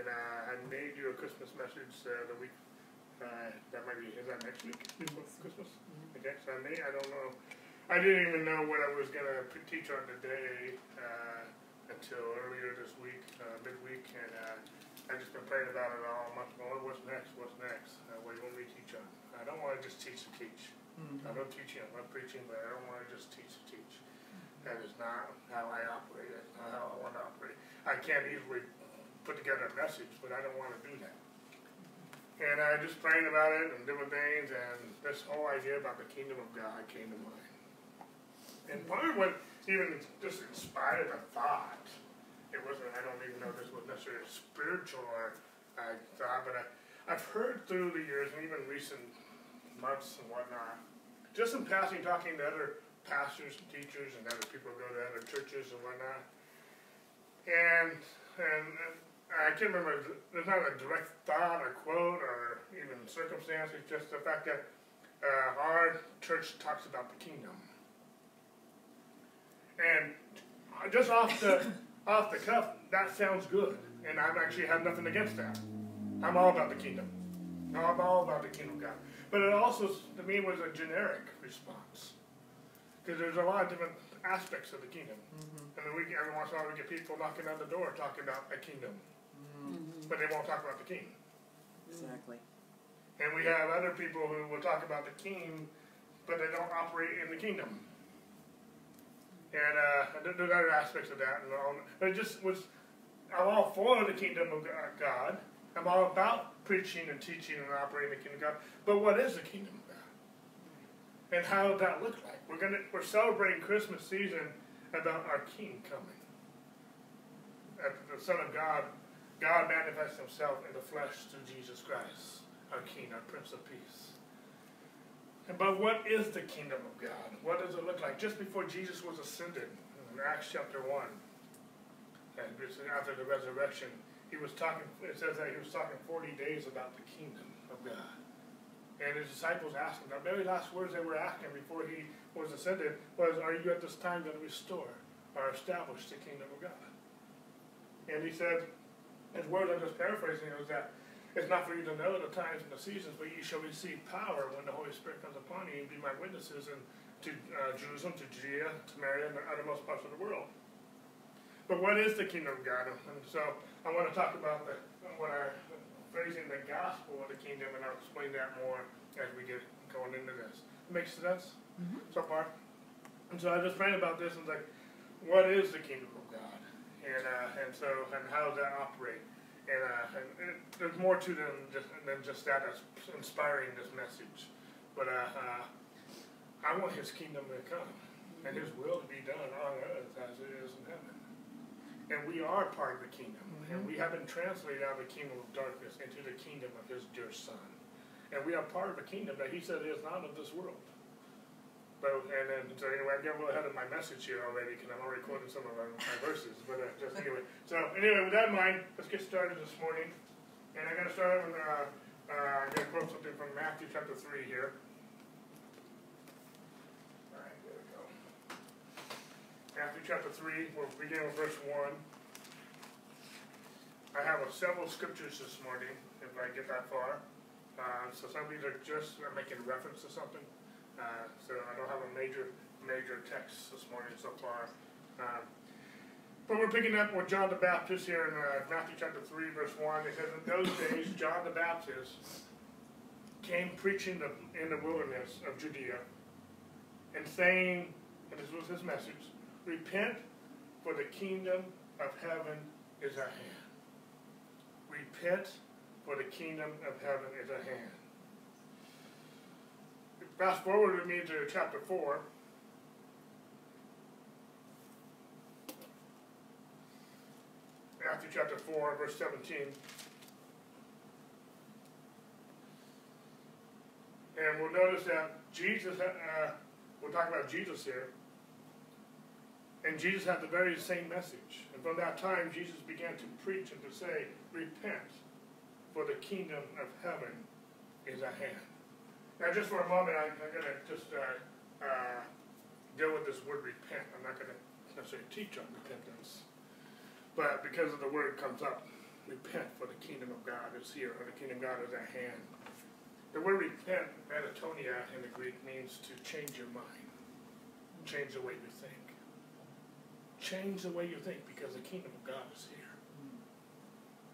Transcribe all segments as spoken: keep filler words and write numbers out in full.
then uh, I may do a Christmas message uh, the week. Uh, that might be, is that next week? Before Christmas? Mm-hmm. Okay, so I may, I don't know. I didn't even know what I was going to teach on today uh, until earlier this week, uh, midweek, and uh, I've just been praying about it all month long. What's next? What's next? Uh, what do you want me to teach on? I don't want to just teach to teach. Mm-hmm. I don't teach him. I'm preaching, but I don't want to just teach to teach. Mm-hmm. That is not how I operate. That's not how I want to operate. I can't easily put together a message, but I don't want to do that. And I just praying about it and different things, and this whole idea about the kingdom of God came to mind. And part of what even just inspired the thought, it wasn't, I don't even know this was necessarily a spiritual uh, thought, but I, I've heard through the years, and even recent months and whatnot, just in passing, talking to other pastors and teachers and other people who go to other churches and whatnot. And, and, I can't remember, there's not a direct thought or quote or even circumstance, it's just the fact that uh, our church talks about the kingdom. And just off the off the cuff, that sounds good. And I actually have nothing against that. I'm all about the kingdom. I'm all about the kingdom of God. But it also, to me, was a generic response. Because there's a lot of different aspects of the kingdom. Mm-hmm. And then we, every once in a while we get people knocking on the door talking about a kingdom. Mm-hmm. But they won't talk about the king. Exactly. And we have other people who will talk about the king, but they don't operate in the kingdom. And uh, there's other aspects of that. And it just was, I'm all for the kingdom of God. I'm all about preaching and teaching and operating the kingdom of God. But what is the kingdom of God? And how does that look like? We're gonna we're celebrating Christmas season about our King coming, the Son of God. God manifests himself in the flesh through Jesus Christ, our King, our Prince of Peace. But what is the kingdom of God? What does it look like? Just before Jesus was ascended, in Acts chapter one, after the resurrection, he was talking, it says that he was talking forty days about the kingdom of God. And his disciples asked him, the very last words they were asking before he was ascended was, are you at this time going to restore or establish the kingdom of God? And he said, his words, I'm just paraphrasing, it was that it's not for you to know the times and the seasons, but you shall receive power when the Holy Spirit comes upon you and be my witnesses in to uh, Jerusalem, to Judea, to Samaria, and the uttermost parts of the world. But what is the kingdom of God? And so I want to talk about the, what our phrasing the gospel of the kingdom, and I'll explain that more as we get going into this. Makes sense mm-hmm. so far? And so I just prayed about this and was like, what is the kingdom of God? And uh, and so and how does that operate? And, uh, and, and there's more to them than, than just that that's inspiring this message. But uh, uh, I want His kingdom to come and His will to be done on earth as it is in heaven. And we are part of the kingdom, mm-hmm. and we have been translated out of the kingdom of darkness into the kingdom of His dear Son. And we are part of a kingdom that He said is not of this world. But, and then, so anyway, I'm getting a little ahead of my message here already because I'm already quoting some of my, my verses. But uh, just anyway, so anyway, with that in mind, let's get started this morning. And I'm going to start with, uh, uh, I'm going to quote something from Matthew chapter three here. All right, there we go. Matthew chapter three, we'll begin with verse one. I have uh, several scriptures this morning, if I get that far. Uh, so some of these are just uh, making reference to something. Uh, so I don't have a major, major text this morning so far. Um, but we're picking up with John the Baptist here in uh, Matthew chapter three, verse one. It says, in those days, John the Baptist came preaching the, in the wilderness of Judea and saying, and this was his message, repent, for the kingdom of heaven is at hand. Repent, for the kingdom of heaven is at hand. Fast forward with me to chapter four. Matthew chapter four, verse seventeen. And we'll notice that Jesus, uh, we'll talk about Jesus here. And Jesus had the very same message. And from that time, Jesus began to preach and to say, repent, for the kingdom of heaven is at hand. Now, just for a moment, I, I'm going to just uh, uh, deal with this word repent. I'm not going to necessarily teach on repentance, but because of the word comes up repent, for the kingdom of God is here, or the kingdom of God is at hand. The word repent, metanoia in the Greek, means to change your mind, change the way you think. Change the way you think, because the kingdom of God is here.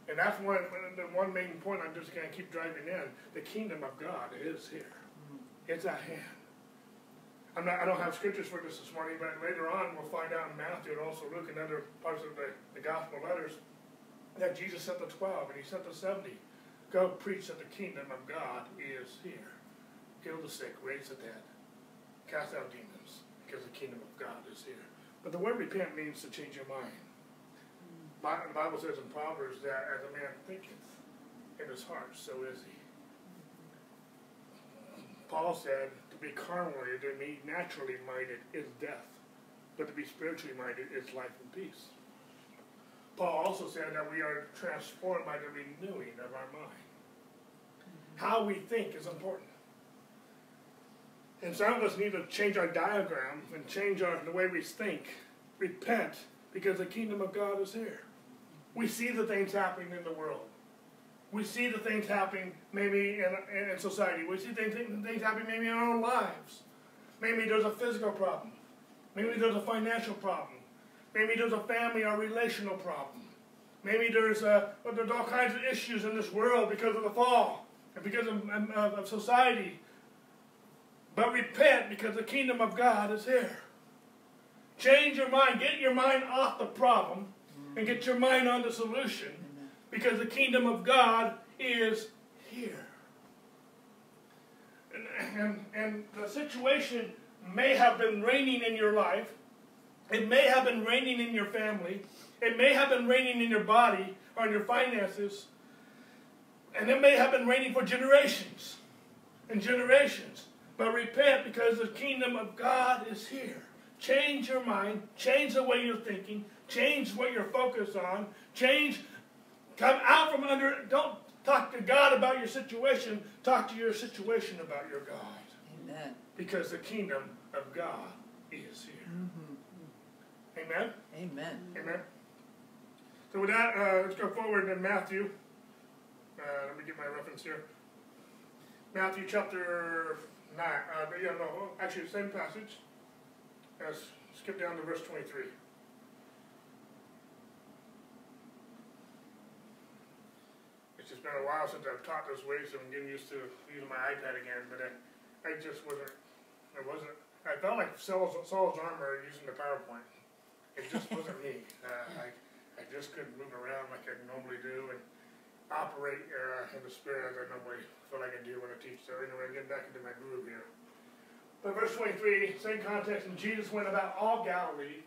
And that's one, the one main point I'm just going to keep driving in. The kingdom of God is here. It's at hand. I'm not, I don't have scriptures for this this morning, but later on we'll find out in Matthew and also Luke and other parts of the, the gospel letters that Jesus sent the twelve and he sent the seventy. Go preach that the kingdom of God is here. Heal the sick, raise the dead, cast out demons, because the kingdom of God is here. But the word repent means to change your mind. The Bible says in Proverbs that as a man thinketh in his heart, so is he. Paul said to be carnally, to be naturally minded is death, but to be spiritually minded is life and peace. Paul also said that we are transformed by the renewing of our mind. How we think is important. And some of us need to change our diagram and change our, the way we think. Repent, because the kingdom of God is here. We see the things happening in the world. We see the things happening maybe in, in society. We see things, things happening maybe in our own lives. Maybe there's a physical problem. Maybe there's a financial problem. Maybe there's a family or relational problem. Maybe there's, a, well, there's all kinds of issues in this world because of the fall and because of, of, of society. But repent, because the kingdom of God is here. Change your mind. Get your mind off the problem and get your mind on the solution, because the kingdom of God is here. And, and, and the situation may have been reigning in your life. It may have been reigning in your family. It may have been reigning in your body or in your finances. And it may have been reigning for generations and generations. But repent, because the kingdom of God is here. Change your mind. Change the way you're thinking. Change what you're focused on. Change. Come out from under. Don't talk to God about your situation. Talk to your situation about your God. Amen. Because the kingdom of God is here. Mm-hmm. Amen? Amen. Amen. So with that, uh, let's go forward in Matthew. Uh, let me get my reference here. Matthew chapter nine. Uh, yeah, no, actually, the same passage. Let's skip down to verse twenty-three. It's just been a while since I've taught this way, so I'm getting used to using my iPad again. But I, I just wasn't. It wasn't. I felt like Saul's, Saul's armor using the PowerPoint. It just wasn't me. Uh, I, I just couldn't move around like I normally do and operate uh, in the spirit as I normally feel like I do when I teach. So anyway, I'm getting back into my groove here. But verse twenty-three, same context, and Jesus went about all Galilee,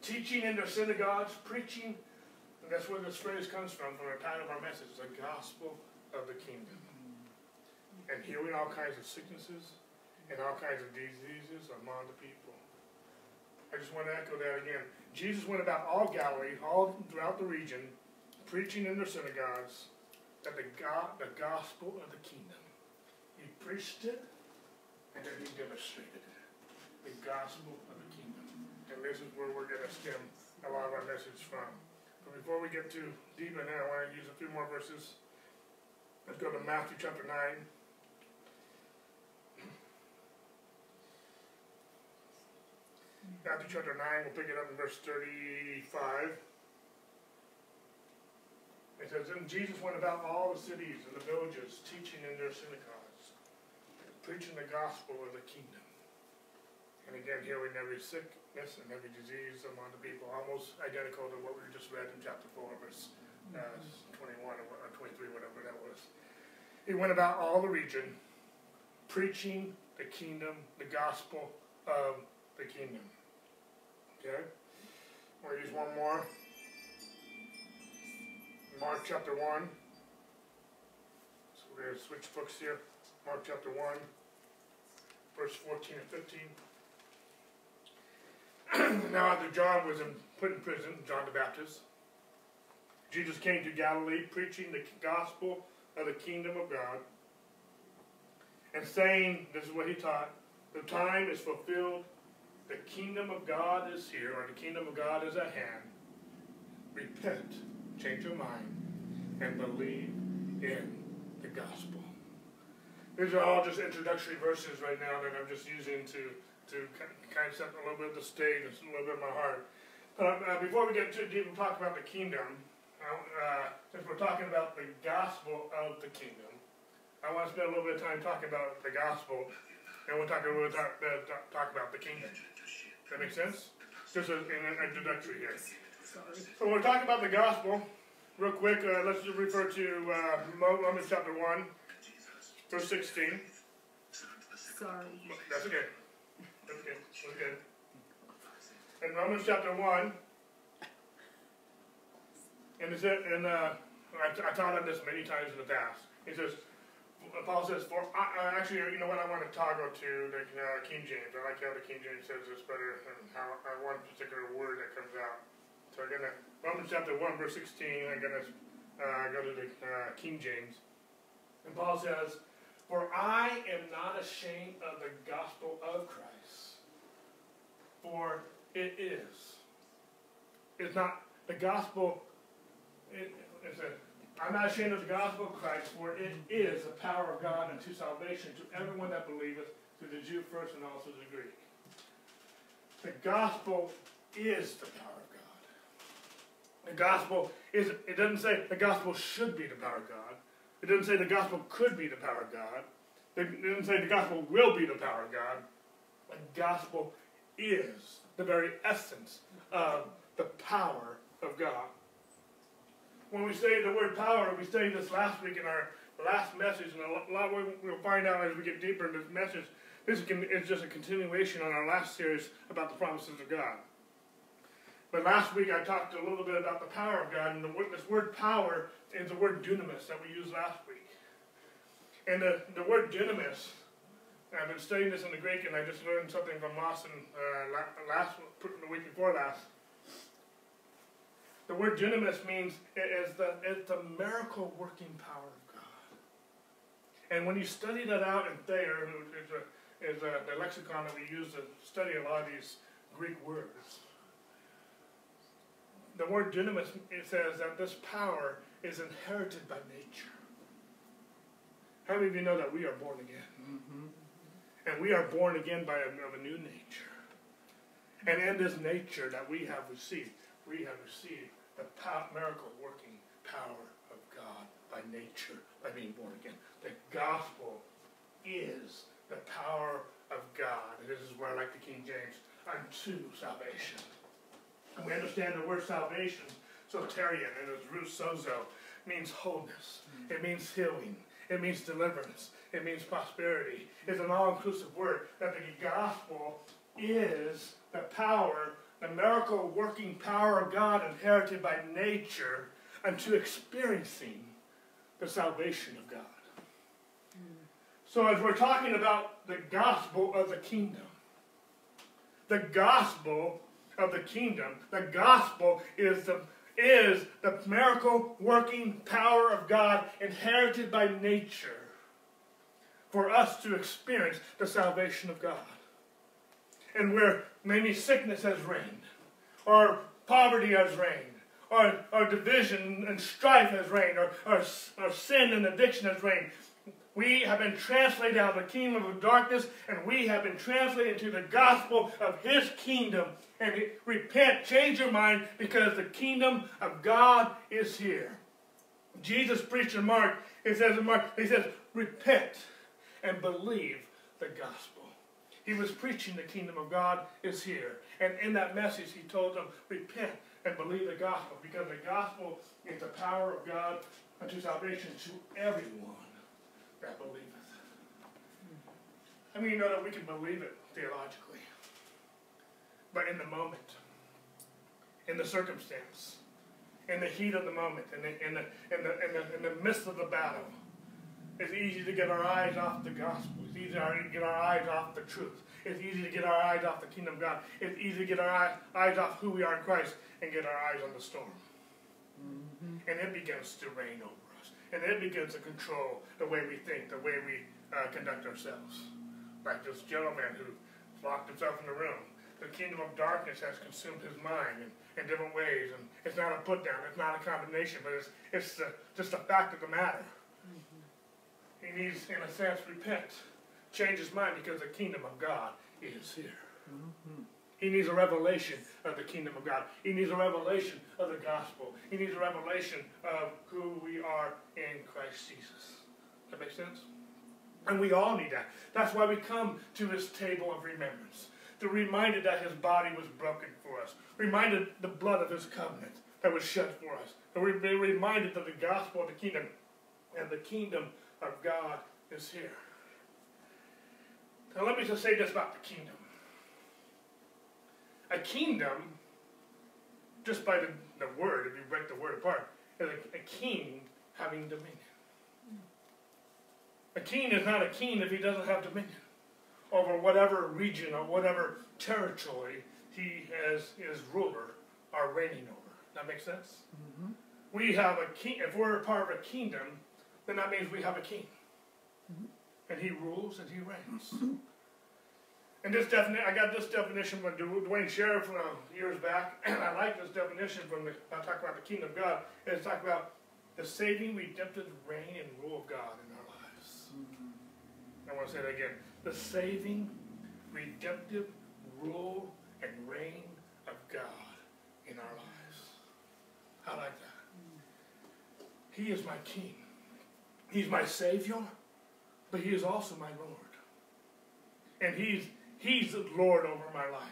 teaching in their synagogues, preaching, and that's where this phrase comes from, from the title of our message, the gospel of the kingdom. And healing all kinds of sicknesses and all kinds of diseases among the people. I just want to echo that again. Jesus went about all Galilee, all throughout the region, preaching in their synagogues, that the, God, the gospel of the kingdom. He preached it. And then he demonstrated it. The gospel of the kingdom. And this is where we're going to stem a lot of our message from. But before we get too deep in there, I want to use a few more verses. Let's go to Matthew chapter nine. Matthew chapter nine, we'll pick it up in verse thirty-five. It says, "Then Jesus went about all the cities and the villages, teaching in their synagogues, preaching the gospel of the kingdom." And again, healing every sickness and every disease among the people, almost identical to what we just read in chapter four, verse uh, twenty-one or twenty-three, whatever that was. He went about all the region, preaching the kingdom, the gospel of the kingdom. Okay? We're going to use one more. Mark chapter one. So we're going to switch books here. Mark chapter one, verse fourteen and fifteen. "Now after John was in, put in prison, John the Baptist, Jesus came to Galilee, preaching the gospel of the kingdom of God, and saying," this is what he taught, "the time is fulfilled, the kingdom of God is here," or the kingdom of God is at hand. "Repent change your mind, and believe in the gospel. These are all just introductory verses right now that I'm just using to, to kind of set a little bit of the stage, a little bit of my heart. Uh, before we get too deep and talk about the kingdom, uh, since we're talking about the gospel of the kingdom, I want to spend a little bit of time talking about the gospel, and we'll talk a little bit about, uh, talk about the kingdom. Does that make sense? Just an introductory here. So when we're talking about the gospel, real quick, uh, let's just refer to uh, Romans chapter one, verse sixteen. Sorry. That's okay. That's okay. That's okay. In Romans chapter one, and it said, and uh, I, I taught on this many times in the past. He says, Paul says, for I, I actually, you know what, I want to toggle to the uh, King James. I like how the King James says this better than how uh, one particular word that comes out. So I'm gonna Romans chapter one verse sixteen. I'm gonna uh, go to the uh, King James, and Paul says, "For I am not ashamed of the gospel of Christ, for it is." It's not the gospel. It, it's a. I'm not ashamed of the gospel of Christ, for it is the power of God unto salvation to everyone that believeth, to the Jew first and also the Greek. The gospel is the power of God. The gospel is, it doesn't say the gospel should be the power of God. It doesn't say the gospel could be the power of God. It doesn't say the gospel will be the power of God. The gospel is the very essence of the power of God. When we say the word power, we studied this last week in our last message, and a lot we'll find out as we get deeper in this message. This is just a continuation on our last series about the promises of God. But last week I talked a little bit about the power of God, and the word, this word power is the word dunamis that we used last week. And the, the word dunamis, I've been studying this in the Greek, and I just learned something from Lawson uh, last, the week before last. The word dunamis means it is the, it's the miracle working power of God. And when you study that out in Thayer, who is, a, is a, the lexicon that we use to study a lot of these Greek words, the word dunamis, it says that this power is inherited by nature. How many of you know that we are born again? Mm-hmm. And we are born again by a, of a new nature. And in this nature that we have received, we have received the power, miracle working power of God by nature, by being born again. The gospel is the power of God. And this is where I like the King James, unto salvation. And we understand the word salvation, soterion, and its root sozo, means wholeness. Mm-hmm. It means healing. It means deliverance. It means prosperity. It's an all-inclusive word that the gospel is the power, the miracle working power of God inherited by nature unto experiencing the salvation of God. Mm. So as we're talking about the gospel of the kingdom, the gospel of the kingdom, the gospel is the, is the miracle working power of God inherited by nature for us to experience the salvation of God. And where maybe sickness has reigned, or poverty has reigned, or, or division and strife has reigned, or, or, or sin and addiction has reigned, we have been translated out of the kingdom of darkness, and we have been translated to the gospel of His kingdom. And repent, change your mind, because the kingdom of God is here. Jesus preached in Mark, it says in Mark, He says, repent and believe the gospel. He was preaching the kingdom of God is here. And in that message, he told them, repent and believe the gospel, because the gospel is the power of God unto salvation to everyone that believeth. I mean, you know that we can believe it theologically, but in the moment, in the circumstance, in the heat of the moment, in the, in the, in the, in the, in the midst of the battle, it's easy to get our eyes off the gospel. It's easy to get our eyes off the truth. It's easy to get our eyes off the kingdom of God. It's easy to get our eyes off who we are in Christ and get our eyes on the storm. Mm-hmm. And it begins to reign over us. And it begins to control the way we think, the way we uh, conduct ourselves. Like this gentleman who locked himself in the room the kingdom of darkness has consumed his mind in, in different ways. And it's not a put down, it's not a condemnation, but it's, it's a, just a fact of the matter. Mm-hmm. He needs, in a sense, repent, change his mind, because the kingdom of God is here. Mm-hmm. He needs a revelation of the kingdom of God. He needs a revelation of the gospel. He needs a revelation of who we are in Christ Jesus. That makes sense? And we all need that. That's why we come to his table of remembrance. To reminded that his body was broken for us. Reminded the blood of his covenant that was shed for us. And we be reminded of the gospel of the kingdom. And the kingdom of God is here. Now let me just say this about the kingdom. A kingdom, just by the, the word, if you break the word apart, is a, a king having dominion. A king is not a king if he doesn't have dominion over whatever region or whatever territory he as is ruler or reigning over. That makes sense? Mm-hmm. We have a king. If we're a part of a kingdom, then that means we have a king. Mm-hmm. And he rules and he reigns. Mm-hmm. And this definition, I got this definition from Dwayne Sheriff uh, years back, and I like this definition from the, I talk about the kingdom of God, and it's talking about the saving, redemptive reign and rule of God in our lives. Mm-hmm. I want to say that again. The saving, redemptive rule and reign of God in our lives. I like that. Mm-hmm. He is my king. He's my savior, but he is also my Lord. And he's He's Lord over my life.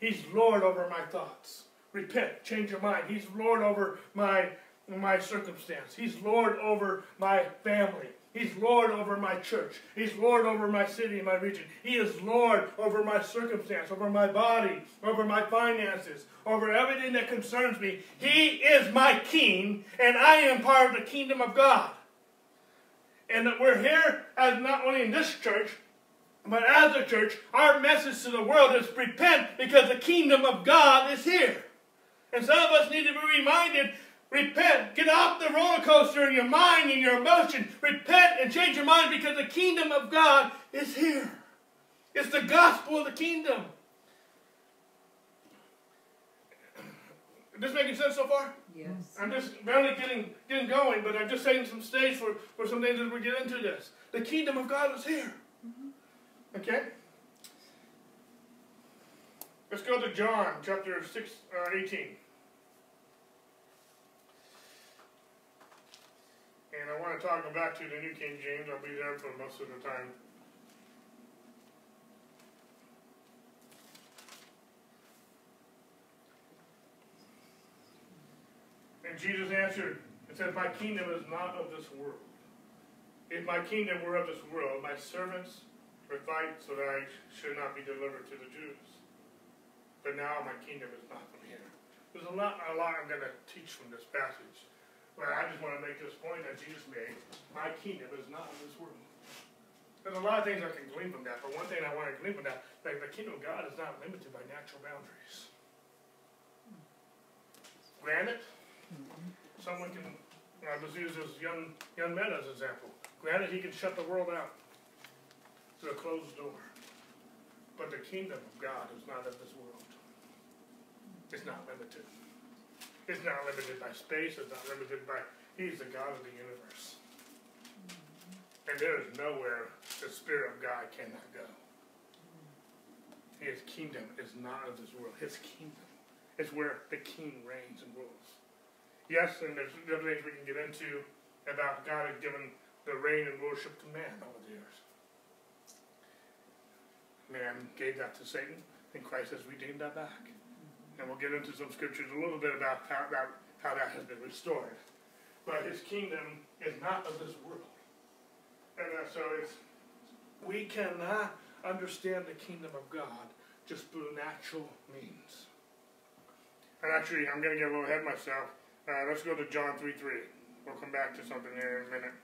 He's Lord over my thoughts. Repent, change your mind. He's Lord over my, my circumstance. He's Lord over my family. He's Lord over my church. He's Lord over my city and my region. He is Lord over my circumstance, over my body, over my finances, over everything that concerns me. He is my king, and I am part of the kingdom of God. And that we're here as not only in this church, but as a church, our message to the world is repent, because the kingdom of God is here. And some of us need to be reminded, repent, get off the roller coaster in your mind and your emotion. Repent and change your mind, because the kingdom of God is here. It's the gospel of the kingdom. Is this making sense so far? Yes. I'm just barely getting, getting going, but I'm just setting some stage for, for some things as we get into this. The kingdom of God is here. Okay? Let's go to John chapter six, uh, eighteen. And I want to talk back to the New King James. I'll be there for most of the time. And Jesus answered and said, my kingdom is not of this world. If my kingdom were of this world, my servants would fight so that I should not be delivered to the Jews. But now my kingdom is not from here. There's a lot, a lot I'm going to teach from this passage. But I just want to make this point that Jesus made. My kingdom is not of this world. There's a lot of things I can glean from that. But one thing I want to glean from that, that the kingdom of God is not limited by natural boundaries. Granted, someone can, I was used as young, young men as an example. Granted, he can shut the world out. To a closed door. But the kingdom of God is not of this world. It's not limited. It's not limited by space. It's not limited by... He's the God of the universe. And there is nowhere the Spirit of God cannot go. His kingdom is not of this world. His kingdom is where the king reigns and rules. Yes, and there's other things we can get into about God has given the reign and rulership to man over the years. Man gave that to Satan, and Christ has redeemed that back. And we'll get into some scriptures a little bit about how that, how that has been restored. But his kingdom is not of this world. And so it's, we cannot understand the kingdom of God just through natural means. And actually, I'm going to get a little ahead of myself. Uh, let's go to John three three. We'll come back to something here in a minute.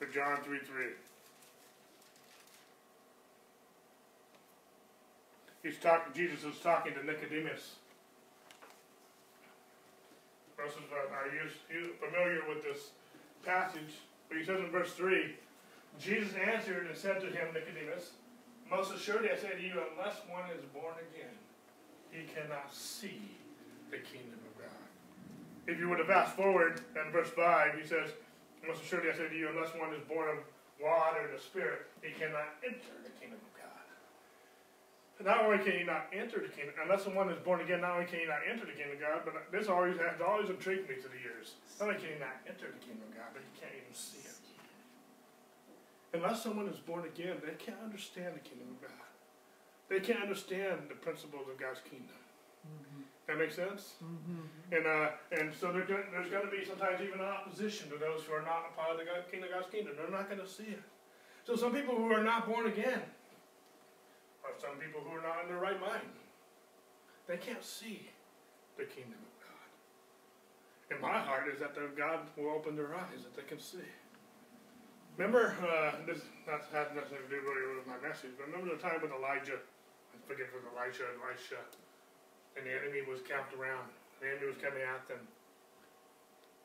But John three three. He's talking. Jesus is talking to Nicodemus. Verses are familiar with this passage, but he says in verse three, Jesus answered and said to him, Nicodemus, Most assuredly, I say to you, unless one is born again, he cannot see the kingdom of God. If you were to fast forward in verse five, he says, most assuredly, I say to you, unless one is born of water and the Spirit, he cannot enter the kingdom of God. Not only can you not enter the kingdom, unless someone is born again, not only can you not enter the kingdom of God, but this always has always intrigued me through the years. Not only can you not enter the kingdom of God, but you can't even see it. Unless someone is born again, they can't understand the kingdom of God. They can't understand the principles of God's kingdom. Mm-hmm. That makes sense? Mm-hmm. And uh, and so there's going to be sometimes even opposition to those who are not a part of the kingdom of God's kingdom. They're not going to see it. So some people who are not born again, or some people who are not in their right mind, they can't see the kingdom of God. And my heart is that God will open their eyes, that they can see. Remember, uh, this not, has nothing to do really with my message, but remember the time with Elijah, I forget if it was Elisha, Elisha, and the enemy was camped around. The enemy was coming at them.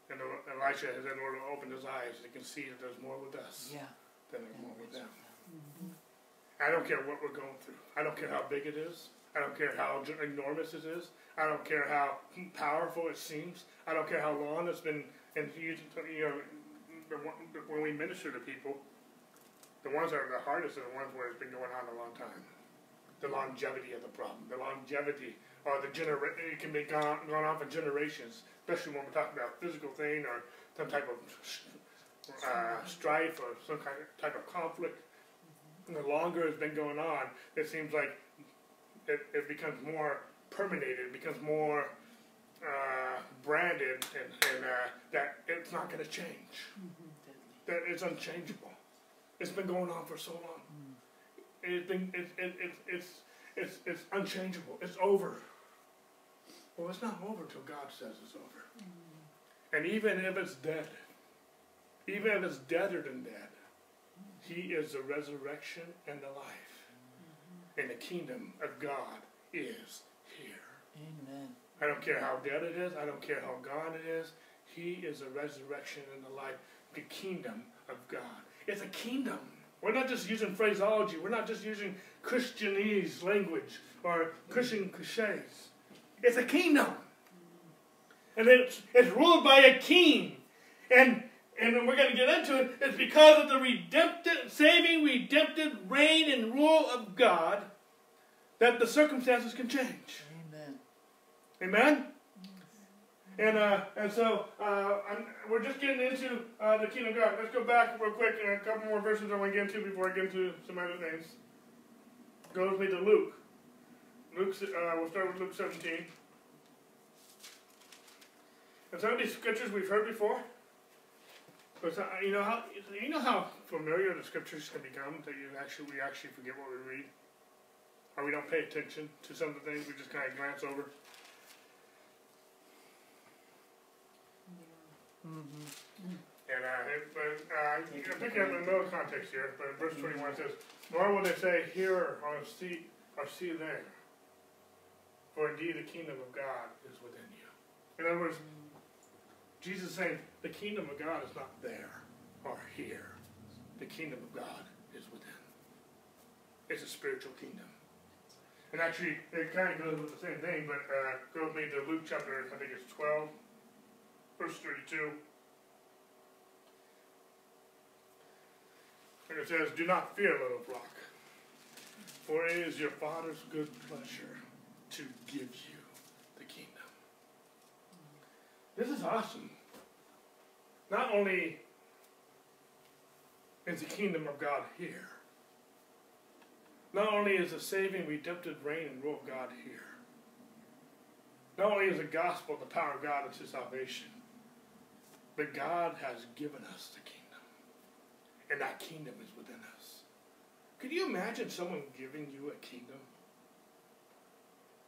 And Elisha has in order to open his eyes, they can see that there's more with us yeah. than there's yeah. more with them. Mm-hmm. I don't care what we're going through. I don't care how big it is. I don't care how enormous it is. I don't care how powerful it seems. I don't care how long it's been. And you know, when we minister to people, the ones that are the hardest are the ones where it's been going on a long time. The longevity of the problem. The longevity, or the genera- it can be gone, gone on for generations, especially when we're talking about a physical thing or some type of uh, strife or some kind of type of conflict. The longer it's been going on, it seems like it, it becomes more permeated, it becomes more uh, branded, and, and uh, that it's not going to change. Mm-hmm. That it's unchangeable. It's been going on for so long. Mm. It's been it, it, it, it's it's it's unchangeable. It's over. Well, it's not over till God says it's over. Mm. And even if it's dead, even if it's deader than dead, He is the resurrection and the life. Mm-hmm. And the kingdom of God is here. Amen. I don't care how dead it is. I don't care how gone it is. He is the resurrection and the life. The kingdom of God. It's a kingdom. We're not just using phraseology. We're not just using Christianese language or Christian cliches. It's a kingdom. And it's, it's ruled by a king. And And we're going to get into it, it's because of the redemptive, saving, redemptive reign and rule of God that the circumstances can change. Amen. Amen? Yes. And, uh, and so uh, I'm, we're just getting into uh, the kingdom of God. Let's go back real quick and a couple more verses I want to get into before I get into some other things. Go with me to Luke. Luke uh, we'll start with Luke seventeen. And some of these scriptures we've heard before. You know how you know how familiar the scriptures can become that you actually we actually forget what we read, or we don't pay attention to some of the things we just kind of glance over. Mm-hmm. And uh, it, uh, I'm picking up another context here, but in verse twenty-one it says, "Nor will they say here or see or see there, for indeed the kingdom of God is within you." In other words, Jesus is saying, the kingdom of God is not there or here. The kingdom of God is within. It's a spiritual kingdom. And actually, it kind of goes with the same thing, but uh, go with me to Luke chapter, I think it's twelve, verse thirty-two. And it says, "Do not fear, little flock, for it is your Father's good pleasure to give you." This is awesome. Not only is the kingdom of God here, not only is the saving, redemptive reign and rule of God here, not only is the gospel the power of God unto salvation, but God has given us the kingdom. And that kingdom is within us. Could you imagine someone giving you a kingdom?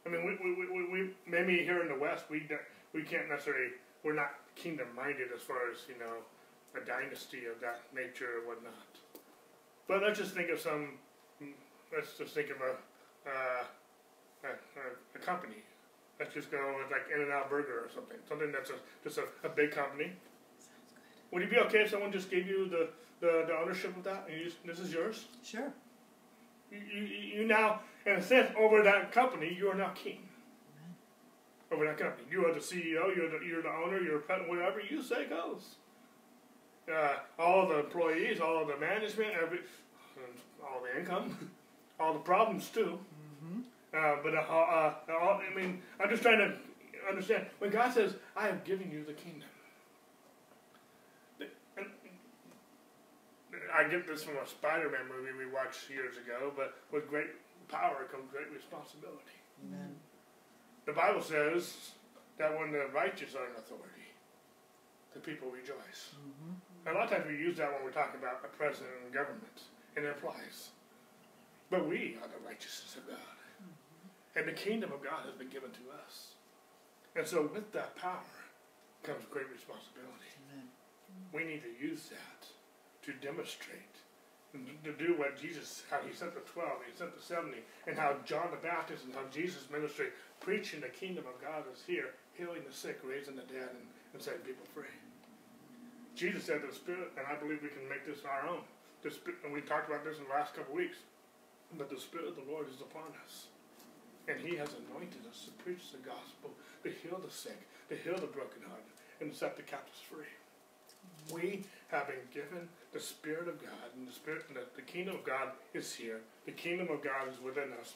I mean, we, we, we, we maybe here in the West, we we can't necessarily, we're not kingdom-minded as far as, you know, a dynasty of that nature or whatnot. But let's just think of some, let's just think of a, uh, a, a company. Let's just go with like In-N-Out Burger or something. Something that's a, just a, a big company. Sounds good. Would it be okay if someone just gave you the, the, the ownership of that? And you just, this is yours? Sure. You, you, you now, in a sense, over that company, you are now king. Right. Over that company. You are the C E O, you're the, you're the owner, you're the president, whatever you say goes. Uh, all the employees, all the management, every, all the income, all the problems too. Mm-hmm. uh, but uh, uh, all, I mean, I'm just trying to understand. When God says, I have given you the kingdom. I get this from a Spider-Man movie we watched years ago, but with great power comes great responsibility. Amen. The Bible says that when the righteous are in authority, the people rejoice. Mm-hmm. A lot of times we use that when we're talking about a president and government, and it applies. But we are the righteousness of God. Mm-hmm. And the kingdom of God has been given to us. And so with that power comes great responsibility. Amen. We need to use that to demonstrate, to do what Jesus, how he sent the twelve, he sent the seventy, and how John the Baptist and how Jesus' ministry, preaching the kingdom of God is here, healing the sick, raising the dead, and, and setting people free. Jesus said the Spirit, and I believe we can make this our own. The Spirit, and we talked about this in the last couple weeks, but the Spirit of the Lord is upon us. And he has anointed us to preach the gospel, to heal the sick, to heal the brokenhearted, and set the captives free. We have been given the Spirit of God, and the Spirit, and the, the kingdom of God is here. The kingdom of God is within us.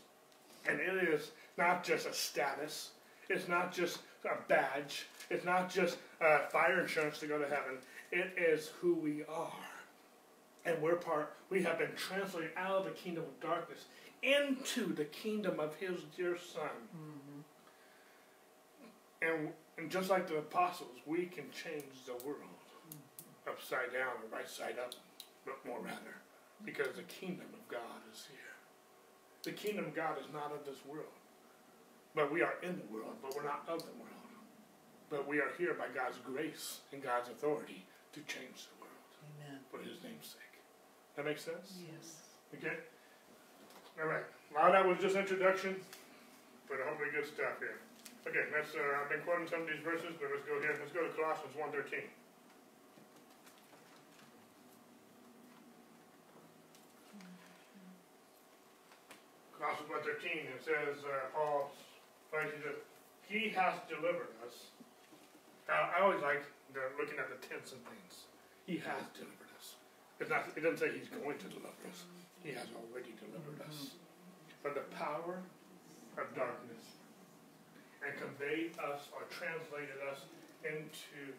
And it is not just a status. It's not just a badge. It's not just uh, fire insurance to go to heaven. It is who we are. And we're part, we have been translated out of the kingdom of darkness into the kingdom of his dear Son. Mm-hmm. And, and just like the apostles, we can change the world. Upside down or right side up, but more rather, because the kingdom of God is here. The kingdom of God is not of this world, but we are in the world, but we're not of the world. But we are here by God's grace and God's authority to change the world. Amen. For his name's sake. That makes sense? Yes. Okay? All right. Well, that was just introduction, but hopefully good stuff here. Okay, that's, uh, I've been quoting some of these verses, but let's go here. Let's go to Colossians one thirteen. Colossians one thirteen, it says, uh, Paul, he has delivered us. I, I always like the, looking at the tense and things. He has delivered us. It's not, it doesn't say he's going to deliver us. He has already delivered us from the power of darkness and conveyed us or translated us into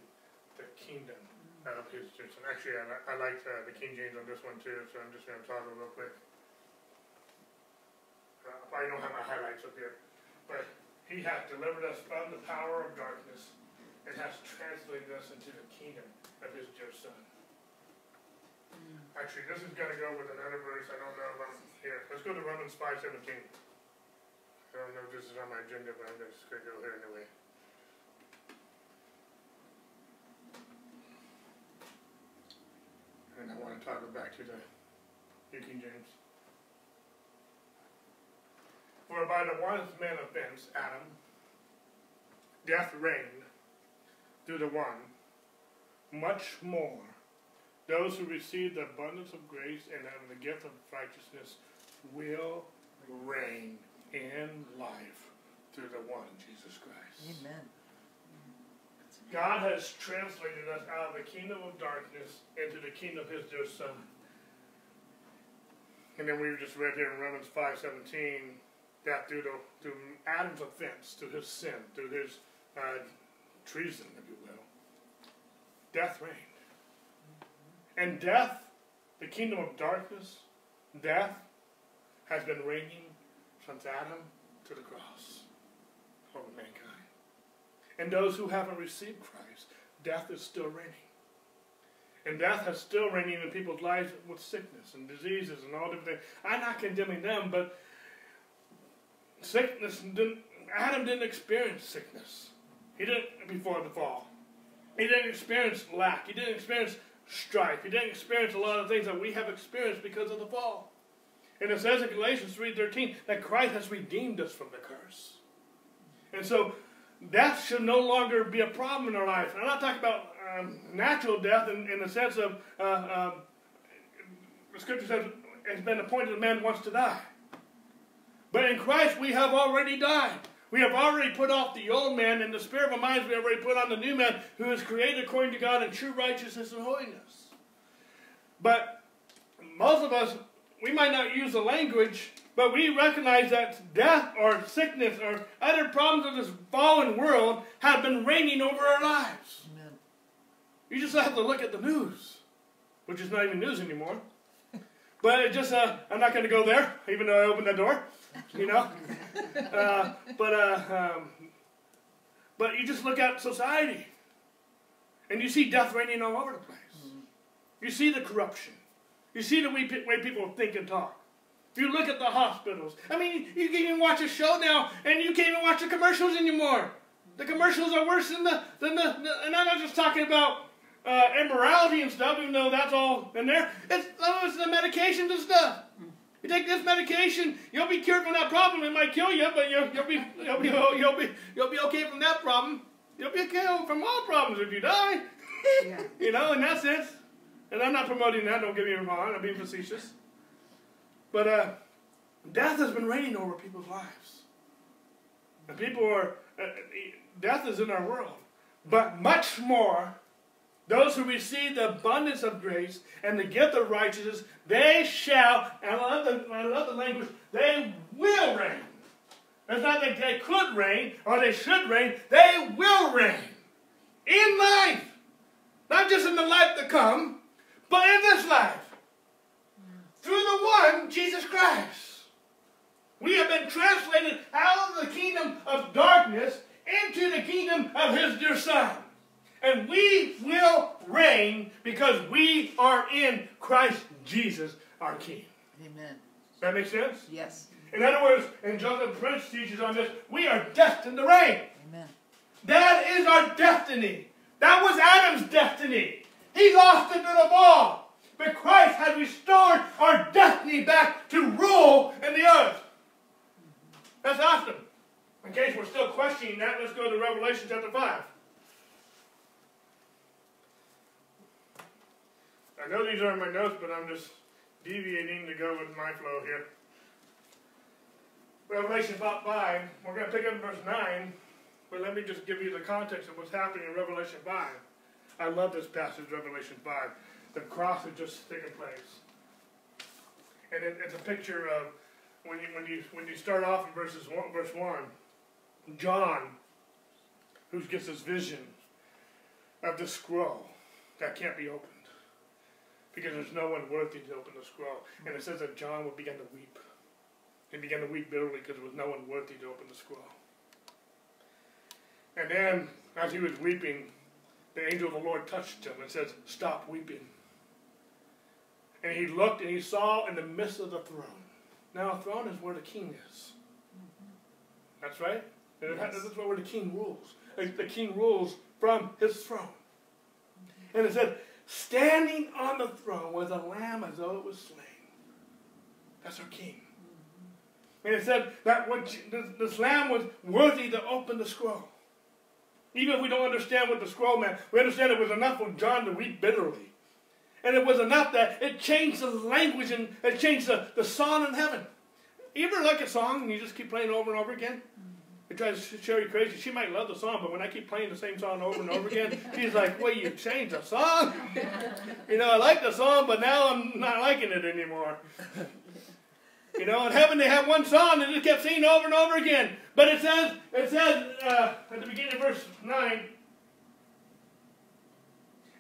the kingdom of his church. And actually, I, I like uh, the King James on this one too, so I'm just going to toggle real quick. I don't have my highlights up here, but he hath delivered us from the power of darkness and has translated us into the kingdom of his dear Son. Mm. Actually, this is going to go with another verse. I don't know if I'm here. Let's go to Romans five seventeen. I don't know if this is on my agenda, but I'm just going to go here anyway. And I want to toggle back to the King James. For by the one man's offense, Adam, death reigned through the one. Much more, those who receive the abundance of grace and of the gift of righteousness will reign in life through the one, Jesus Christ. Amen. God has translated us out of the kingdom of darkness into the kingdom of his dear Son. And then we just read here in Romans five seventeen. That through, the, through Adam's offense, through his sin, through his uh, treason, if you will, death reigned. And death, the kingdom of darkness, death has been reigning since Adam to the cross over mankind. And those who haven't received Christ, death is still reigning. And death is still reigning in people's lives with sickness and diseases and all different things. I'm not condemning them, but sickness didn't, Adam didn't experience sickness. He didn't before the fall. He didn't experience lack. He didn't experience strife. He didn't experience a lot of things that we have experienced because of the fall. And it says in Galatians three thirteen that Christ has redeemed us from the curse. And so death should no longer be a problem in our life. And I'm not talking about um, natural death in, in the sense of, uh, um, the scripture says, has been appointed a man wants to die. But in Christ we have already died. We have already put off the old man, and the spirit of our minds we have already put on the new man, who is created according to God in true righteousness and holiness. But most of us, we might not use the language, but we recognize that death or sickness or other problems of this fallen world have been reigning over our lives. Amen. You just have to look at the news, which is not even news anymore. But it just, uh, I'm not going to go there, even though I opened that door, you know. uh, but, uh, um, but you just look at society, and you see death reigning all over the place. Mm-hmm. You see the corruption. You see the way, way people think and talk. If you look at the hospitals, I mean, you can't even watch a show now, and you can't even watch the commercials anymore. The commercials are worse than the, than the, the and I'm not just talking about uh, immorality and stuff, even though that's all in there. It's, oh, it's the medications and stuff. You take this medication, you'll be cured from that problem. It might kill you, but you'll, you'll, be, you'll, be, you'll, be, you'll, be, you'll be okay from that problem. You'll be okay from all problems if you die. Yeah. You know, in that sense. And I'm not promoting that, don't get me wrong, I'm being facetious. But uh, death has been reigning over people's lives. And people are, uh, death is in our world. But much more, those who receive the abundance of grace and the gift of righteousness, they shall, and I love the, I love the language, they will reign. It's not that they could reign or they should reign, they will reign. In life. Not just in the life to come, but in this life. Through the one, Jesus Christ. We have been translated out of the kingdom of darkness into the kingdom of His dear Son. And we will reign because we are in Christ Jesus, our King. Amen. That makes sense? Yes. In other words, and Joseph Prince teaches on this, we are destined to reign. Amen. That is our destiny. That was Adam's destiny. He lost it to the ball. But Christ has restored our destiny back to rule in the earth. That's awesome. In case we're still questioning that, let's go to Revelation chapter five. I know these aren't my notes, but I'm just deviating to go with my flow here. Revelation five, we're going to pick up verse nine, but let me just give you the context of what's happening in Revelation five. I love this passage, Revelation five. The cross is just taking place, and it, it's a picture of when you when you when you start off in verses one, verse one, John, who gets this vision of the scroll that can't be opened because there's no one worthy to open the scroll, and it says that John would begin to weep. He began to weep bitterly because there was no one worthy to open the scroll. And then, as he was weeping, the angel of the Lord touched him and says, "Stop weeping." And he looked and he saw in the midst of the throne. Now a throne is where the king is. That's right. And yes. That's where the king rules. The king rules from his throne. And it said, standing on the throne was a lamb as though it was slain. That's our king. And it said that what this lamb was worthy to open the scroll. Even if we don't understand what the scroll meant, we understand it was enough for John to weep bitterly. And it was enough that it changed the language and it changed the, the song in heaven. You ever like a song and you just keep playing it over and over again? It drives Sherry crazy. She might love the song, but when I keep playing the same song over and over again, she's like, well, you changed the song? You know, I like the song, but now I'm not liking it anymore. You know, in heaven they have one song that just kept singing over and over again. But it says, it says uh, at the beginning of verse nine,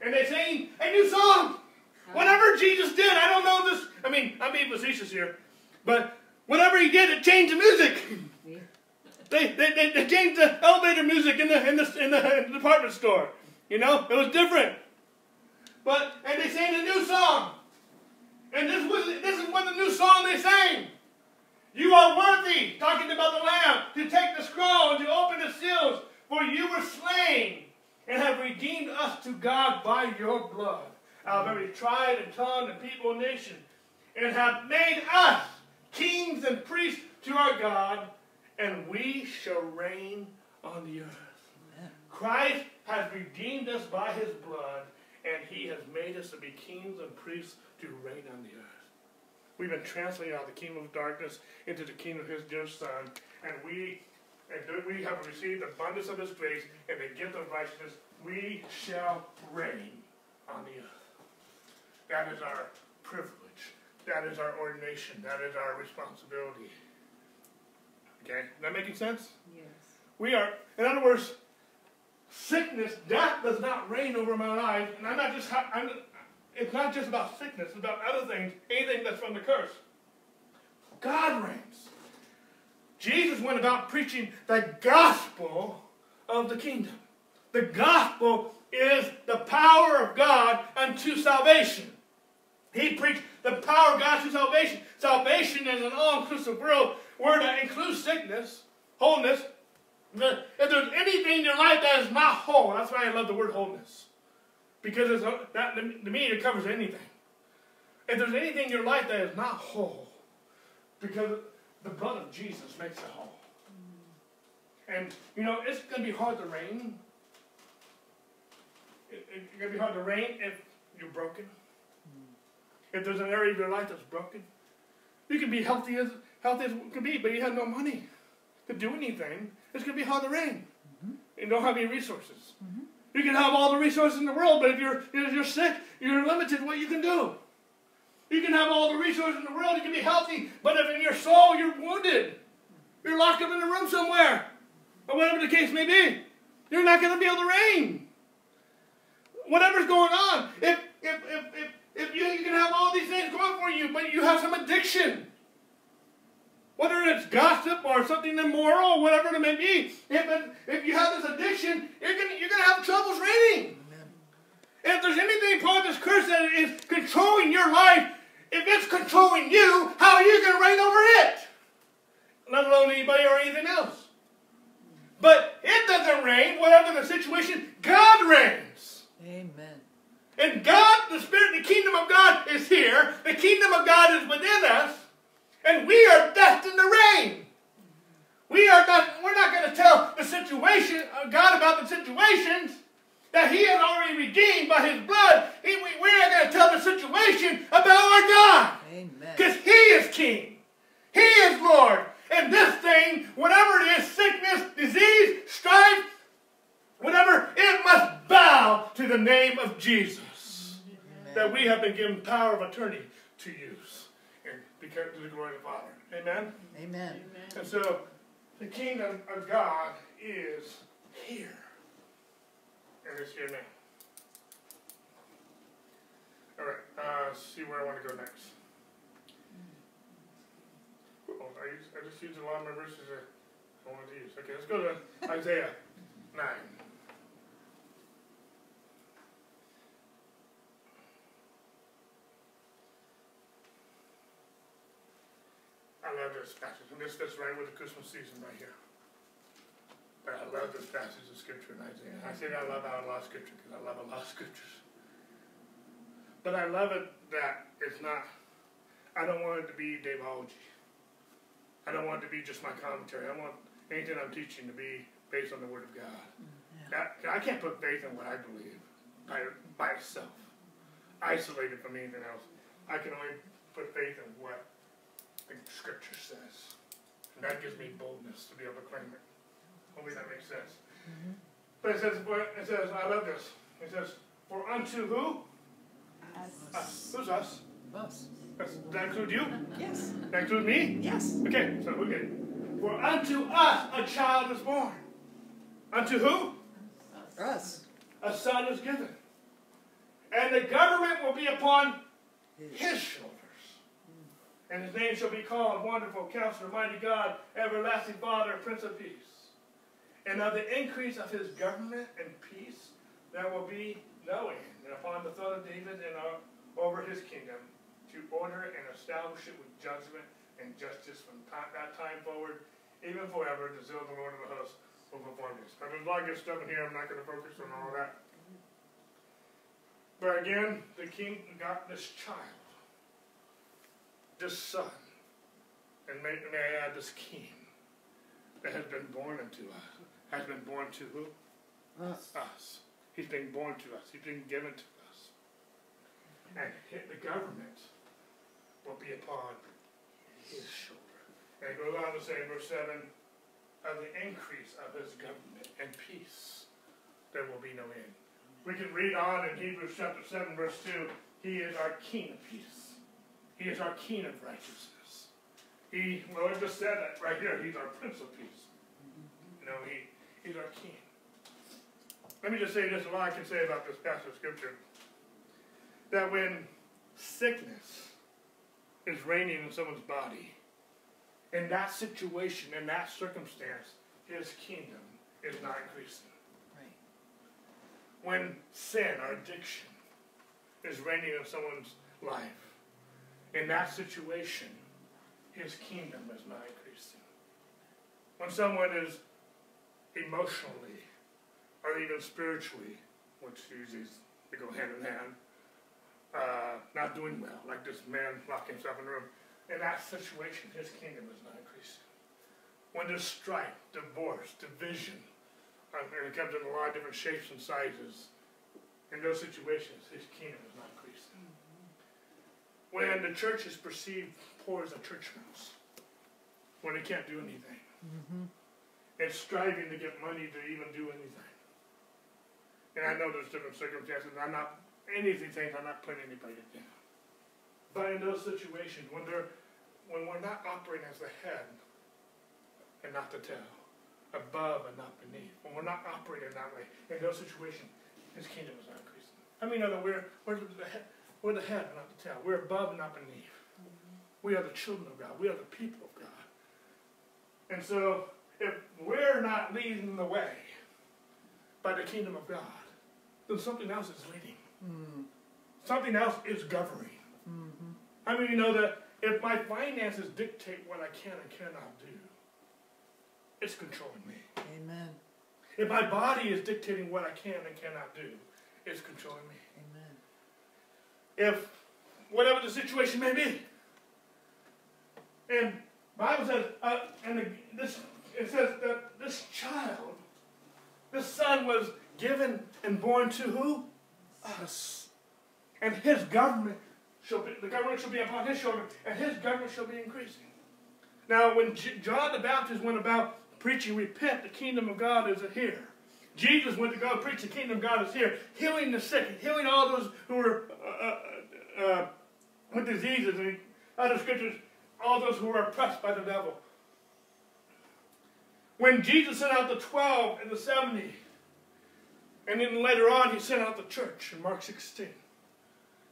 and they sang a new song. Whatever Jesus did, I don't know this, I mean, I'm being facetious here, but whatever he did, it changed the music. They, they, they, they changed the elevator music in the, in, the, in, the, in the department store. You know, it was different. But, and they sang a new song. And this was this is what the new song they sang. You are worthy, talking about the Lamb, to take the scroll and to open the seals, for you were slain and have redeemed us to God by your blood, out of every tribe and tongue and people and nation, and have made us kings and priests to our God, and we shall reign on the earth. Amen. Christ has redeemed us by his blood, and he has made us to be kings and priests to reign on the earth. We've been translated out of the kingdom of darkness into the kingdom of his dear Son, and we and we have received abundance of his grace and the gift of righteousness. We shall reign on the earth. That is our privilege. That is our ordination. That is our responsibility. Okay? Is that making sense? Yes. We are, in other words, sickness, death does not reign over my life. And I'm not just, I'm, it's not just about sickness. It's about other things, anything that's from the curse. God reigns. Jesus went about preaching the gospel of the kingdom. The gospel is the power of God unto salvation. He preached the power of God to salvation. Salvation is an all-inclusive world word that includes sickness, wholeness. If there's anything in your life that is not whole, that's why I love the word wholeness. Because it's a, that, to me, it covers anything. If there's anything in your life that is not whole, because the blood of Jesus makes it whole. And, you know, it's going to be hard to reign. It, it, it's going to be hard to reign if you're broken. If there's an area of your life that's broken, you can be healthy as healthy as can be, but you have no money to do anything. It's going to be hard to reign. Mm-hmm. You don't have any resources. Mm-hmm. You can have all the resources in the world, but if you're if you're sick, you're limited what you can do. You can have all the resources in the world. You can be healthy, but if in your soul you're wounded, you're locked up in a room somewhere, or whatever the case may be, you're not going to be able to reign. Whatever's going on, if if if if If you, you can have all these things going for you, but you have some addiction. Whether it's gossip or something immoral, whatever it may be, if, if you have this addiction, you're going you're gonna to have troubles reigning. Amen. If there's anything called this curse that is controlling your life, if it's controlling you, how are you going to reign over it? Let alone anybody or anything else. But it doesn't reign, whatever the situation, God reigns. Amen. And God, the Spirit, the kingdom of God is here. The kingdom of God is within us. And we are destined to reign. We are not, we're not going to tell the situation, uh, God about the situations that he has already redeemed by his blood. He, we, we're not going to tell the situation about our God. Amen. Because he is king. He is Lord. And this thing, whatever it is, sickness, disease, strife, whatever, it must bow to the name of Jesus. That we have been given power of attorney to use, and because to the glory of the Father. Amen? Amen. Amen. And so, the kingdom of God is here. And it's here now. Alright, uh, let's see where I want to go next. Oh, I, used, I just used a lot of my verses I wanted to use. Okay, let's go to Isaiah nine. I love this passage, and this fits right with the Christmas season right here. But I love this passage of Scripture in Isaiah. I said I love out a lot of Scripture because I love a lot of Scriptures. But I love it that it's not, I don't want it to be Daveology. I don't want it to be just my commentary. I want anything I'm teaching to be based on the Word of God. Yeah. I, I can't put faith in what I believe by, by itself, isolated from anything else. I can only put faith in what the Scripture says. And that gives me boldness to be able to claim it. Hopefully that makes sense. Mm-hmm. But it says, it says, I love this. It says, for unto who? Us. Us. Who's us? Us. Does that include you? Yes. Does that include me? Yes. Okay, so we're good. For unto us a child is born. Unto who? Us. A son is given. And the government will be upon his, his shoulders. And his name shall be called Wonderful Counselor, Mighty God, Everlasting Father, Prince of Peace. And of the increase of his government and peace, there will be no end. And upon the throne of David and over his kingdom, to order and establish it with judgment and justice from time, that time forward, even forever, the zeal of the Lord of the hosts will perform this. I mean, there's a lot of good stuff in here. I'm not going to focus on all that. But again, the king got this child. This son, and may, may I add this king, that has been born unto us, has been born to who? Us. Us. He's been born to us. He's been given to us. And the government, will be upon his children. And it goes on to say in verse seven, of the increase of his government and peace, there will be no end. We can read on in Hebrews chapter seven, verse two, he is our king of peace. He is our king of righteousness. He, well, it just said that right here, he's our prince of peace. You know, he, he's our king. Let me just say this, a lot I can say about this passage of Scripture. That when sickness is reigning in someone's body, in that situation, in that circumstance, his kingdom is not increasing. Right. When sin or addiction is reigning in someone's life, in that situation, his kingdom is not increasing. When someone is emotionally or even spiritually, which usually they go hand in hand, uh, not doing well, like this man locked himself in a room, in that situation, his kingdom is not increasing. When there's strife, divorce, division, and it comes in a lot of different shapes and sizes, in those situations, his kingdom is not increasing. When the church is perceived poor as a church mouse, when they can't do anything, mm-hmm. it's striving to get money to even do anything. And I know there's different circumstances, and I'm not, any of these things, I'm not putting anybody down. But in those situations, when they're, when we're not operating as the head and not the tail, above and not beneath, when we're not operating that way, in those situations, his kingdom is not increasing. I mean, no, no, we're, we're, the head, we're the head and not the tail. We're above and not beneath. Mm-hmm. We are the children of God. We are the people of God. And so, if we're not leading the way by the kingdom of God, then something else is leading. Mm-hmm. Something else is governing. Mm-hmm. I mean, you know that if my finances dictate what I can and cannot do, it's controlling me. Amen. If my body is dictating what I can and cannot do, it's controlling me. Amen. If whatever the situation may be, and the Bible says, uh, and the, this it says that this child, this son, was given and born to who? Us. And his government. Shall be, the government shall be upon his shoulder, and his government shall be increasing. Now, when J John the Baptist went about preaching, repent, the kingdom of God is here. Jesus went to go preach, the kingdom of God is here, healing the sick, healing all those who were uh, uh, uh, with diseases, and other scriptures, all those who were oppressed by the devil. When Jesus sent out the twelve and the seventy, and then later on he sent out the church in Mark sixteen.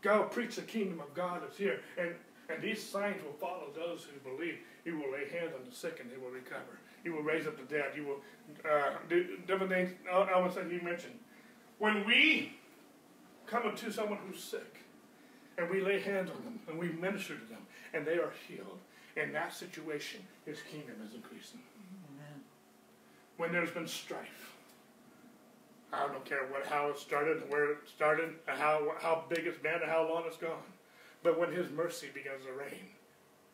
Go preach the kingdom of God is here. And, and these signs will follow those who believe. You will lay hands on the sick and they will recover. You will raise up the dead. You will uh, do different things. I was saying, you mentioned. When we come into someone who's sick and we lay hands on them and we minister to them and they are healed, in that situation, his kingdom is increasing. Amen. When there's been strife, I don't care what, how it started, where it started, how, how big it's been, and how long it's gone. But when his mercy begins to reign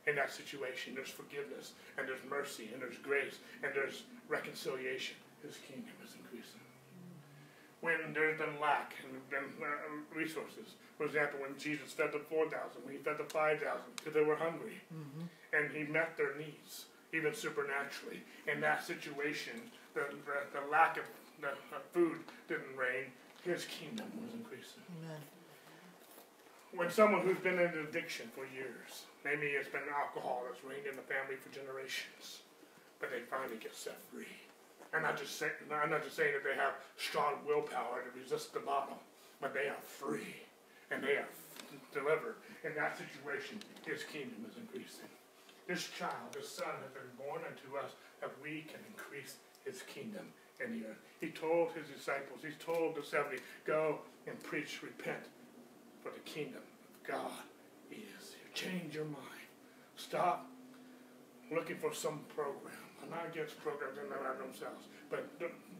in that situation, there's forgiveness, and there's mercy, and there's grace, and there's reconciliation. His kingdom is increasing. When there's been lack and been resources, for example, when Jesus fed the four thousand, when he fed the five thousand, because they were hungry, mm-hmm. and he met their needs, even supernaturally. In that situation, the, the, the lack of that food didn't reign, his kingdom was increasing. Amen. When someone who's been in addiction for years, maybe it's been alcohol that's reigned in the family for generations, but they finally get set free. I'm not just saying, I'm not just saying that they have strong willpower to resist the bottle, but they are free, and they are delivered. In that situation, his kingdom is increasing. This child, this son, has been born unto us that we can increase his kingdom. And he, he told his disciples, he told the seventy, go and preach, repent, for the kingdom of God is here. Change your mind. Stop looking for some program. I'm not against programs in and of themselves, but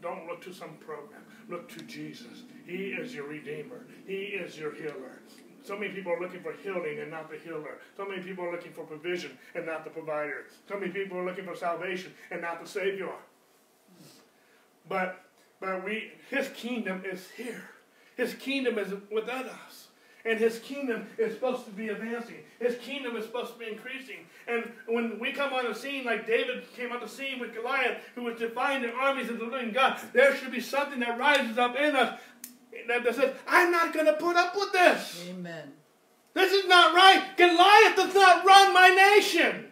don't look to some program. Look to Jesus. He is your Redeemer. He is your healer. So many people are looking for healing and not the healer. So many people are looking for provision and not the provider. So many people are looking for salvation and not the Savior. But, but we, his kingdom is here. His kingdom is within us. And his kingdom is supposed to be advancing. His kingdom is supposed to be increasing. And when we come on the scene, like David came on the scene with Goliath, who was defying the armies of the living God, there should be something that rises up in us that says, I'm not going to put up with this. Amen. This is not right. Goliath does not run my nation.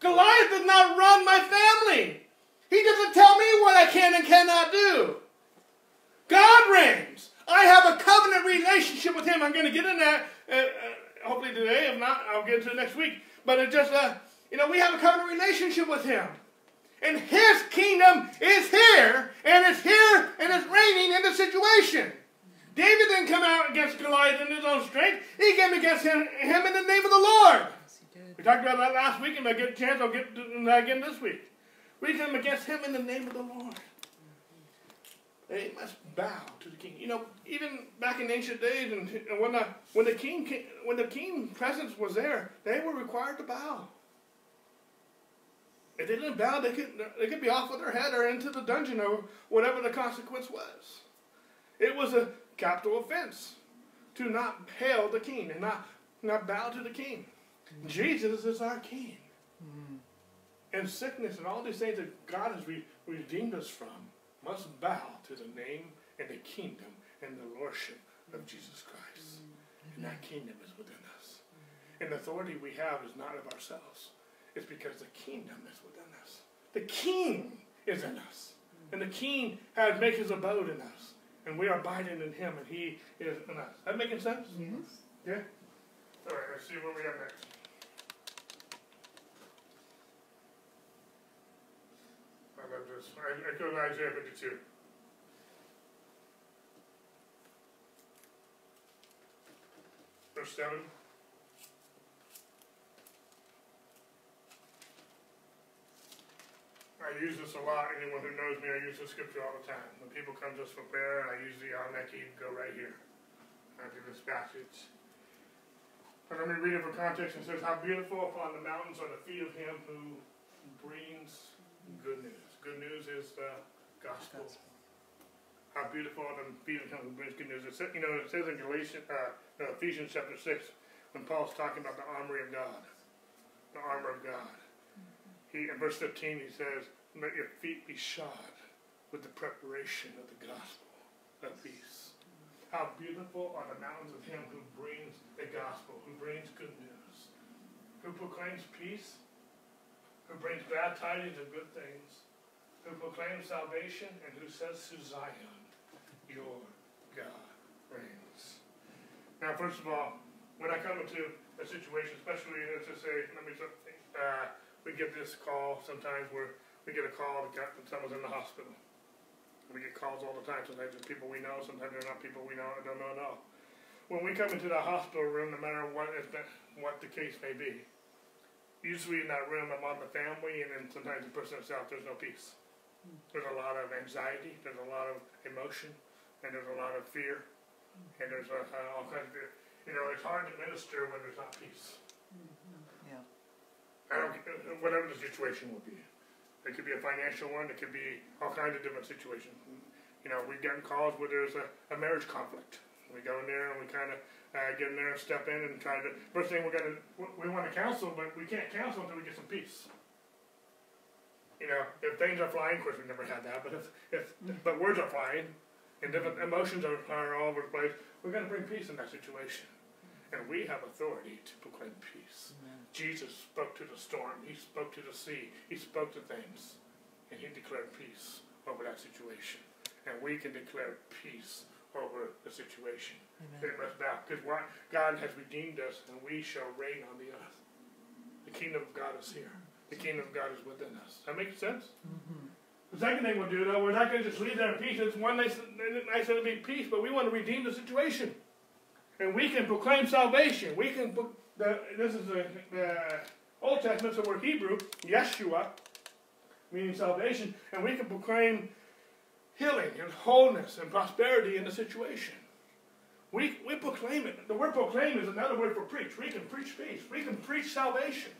Goliath does not run my family. He doesn't tell me what I can and cannot do. God reigns. I have a covenant relationship with him. I'm going to get in that, uh, uh, hopefully today. If not, I'll get into it next week. But it just, uh, you know, we have a covenant relationship with him. And his kingdom is here, and it's here, and it's reigning in the situation. David didn't come out against Goliath in his own strength. He came against him, him in the name of the Lord. Yes, he did. We talked about that last week, and if I get a chance, I'll get to that again this week. We come against him in the name of the Lord. They must bow to the king. You know, even back in ancient days, and when the when the king when the king presence was there, they were required to bow. If they didn't bow, they could they could be off with their head or into the dungeon or whatever the consequence was. It was a capital offense to not hail the king and not not bow to the king. Mm-hmm. Jesus is our king, mm-hmm. and sickness and all these things that God has re redeemed us from must bow to the name and the kingdom and the lordship of Jesus Christ. And that kingdom is within us. And the authority we have is not of ourselves. It's because the kingdom is within us. The king is in us. And the king has made his abode in us. And we are abiding in him and he is in us. Is that making sense? Yes. Yeah? All right, let's see what we have next. I love this. I, I go to Isaiah fifty-two. Verse seven. I use this a lot. Anyone who knows me, I use this scripture all the time. When people come just for prayer, I use the Alameki, go right here. I do this passage. But let me read it for context. It says, how beautiful upon the mountains are the feet of him who brings good news. Good news is the gospel. gospel. How beautiful are the feet of him who brings good news. It says, you know, it says in Galatians, uh, no, Ephesians chapter six, when Paul's talking about the armory of God, the armor of God. He, in verse fifteen, he says, "Let your feet be shod with the preparation of the gospel of peace." How beautiful are the mountains of him who brings the gospel, who brings good news, who proclaims peace, who brings bad tidings of good things, who proclaims salvation, and who says to Zion, your God reigns. Now, first of all, when I come into a situation, especially let's just say, let me uh, we get this call sometimes where we get a call that someone's in the hospital. We get calls all the time. Sometimes it's people we know. Sometimes they're not people we know. I don't know at all. When we come into the hospital room, no matter what it's been, what the case may be, usually in that room, I'm on the family, and then sometimes the person itself, there's no peace. There's a lot of anxiety. There's a lot of emotion. And there's a lot of fear. And there's a, uh, all kinds of, you know, it's hard to minister when there's not peace. Yeah. I don't, whatever the situation will be. It could be a financial one. It could be all kinds of different situations. You know, we've gotten calls where there's a, a marriage conflict. We go in there and we kind of uh, get in there and step in and try to, first thing we're going to, we want to counsel, but we can't counsel until we get some peace. You know, if things are flying, of course we've never had that, but if, if but words are flying, and different emotions are, are all over the place, we're going to bring peace in that situation. And we have authority to proclaim peace. Amen. Jesus spoke to the storm. He spoke to the sea. He spoke to things. And he declared peace over that situation. And we can declare peace over the situation. Amen. It must bow. Because God has redeemed us, and we shall reign on the earth. The kingdom of God is here. The kingdom of God is within us. That makes sense? Mm-hmm. The second thing we'll do, though, we're not going to just leave there in peace. It's one nice, nice little big peace, but we want to redeem the situation. And we can proclaim salvation. We can, the, this is the, the Old Testament, so we're Hebrew, Yeshua, meaning salvation. And we can proclaim healing and wholeness and prosperity in the situation. We, we proclaim it. The word proclaim is another word for preach. We can preach peace. We can preach salvation.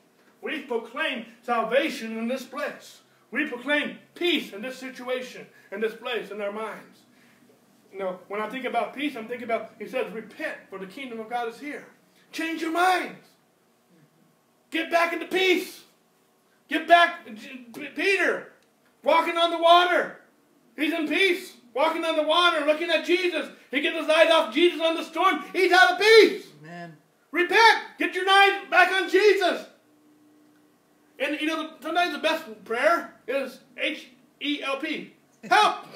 We proclaim salvation in this place. We proclaim peace in this situation, in this place, in our minds. You know, when I think about peace, I'm thinking about, he says, repent, for the kingdom of God is here. Change your minds. Get back into peace. Get back, Peter, walking on the water. He's in peace, walking on the water, looking at Jesus. He gets his eyes off Jesus on the storm. He's out of peace. Amen. Repent. Get your eyes back on Jesus. And, you know, sometimes the best prayer is H E L P. Help!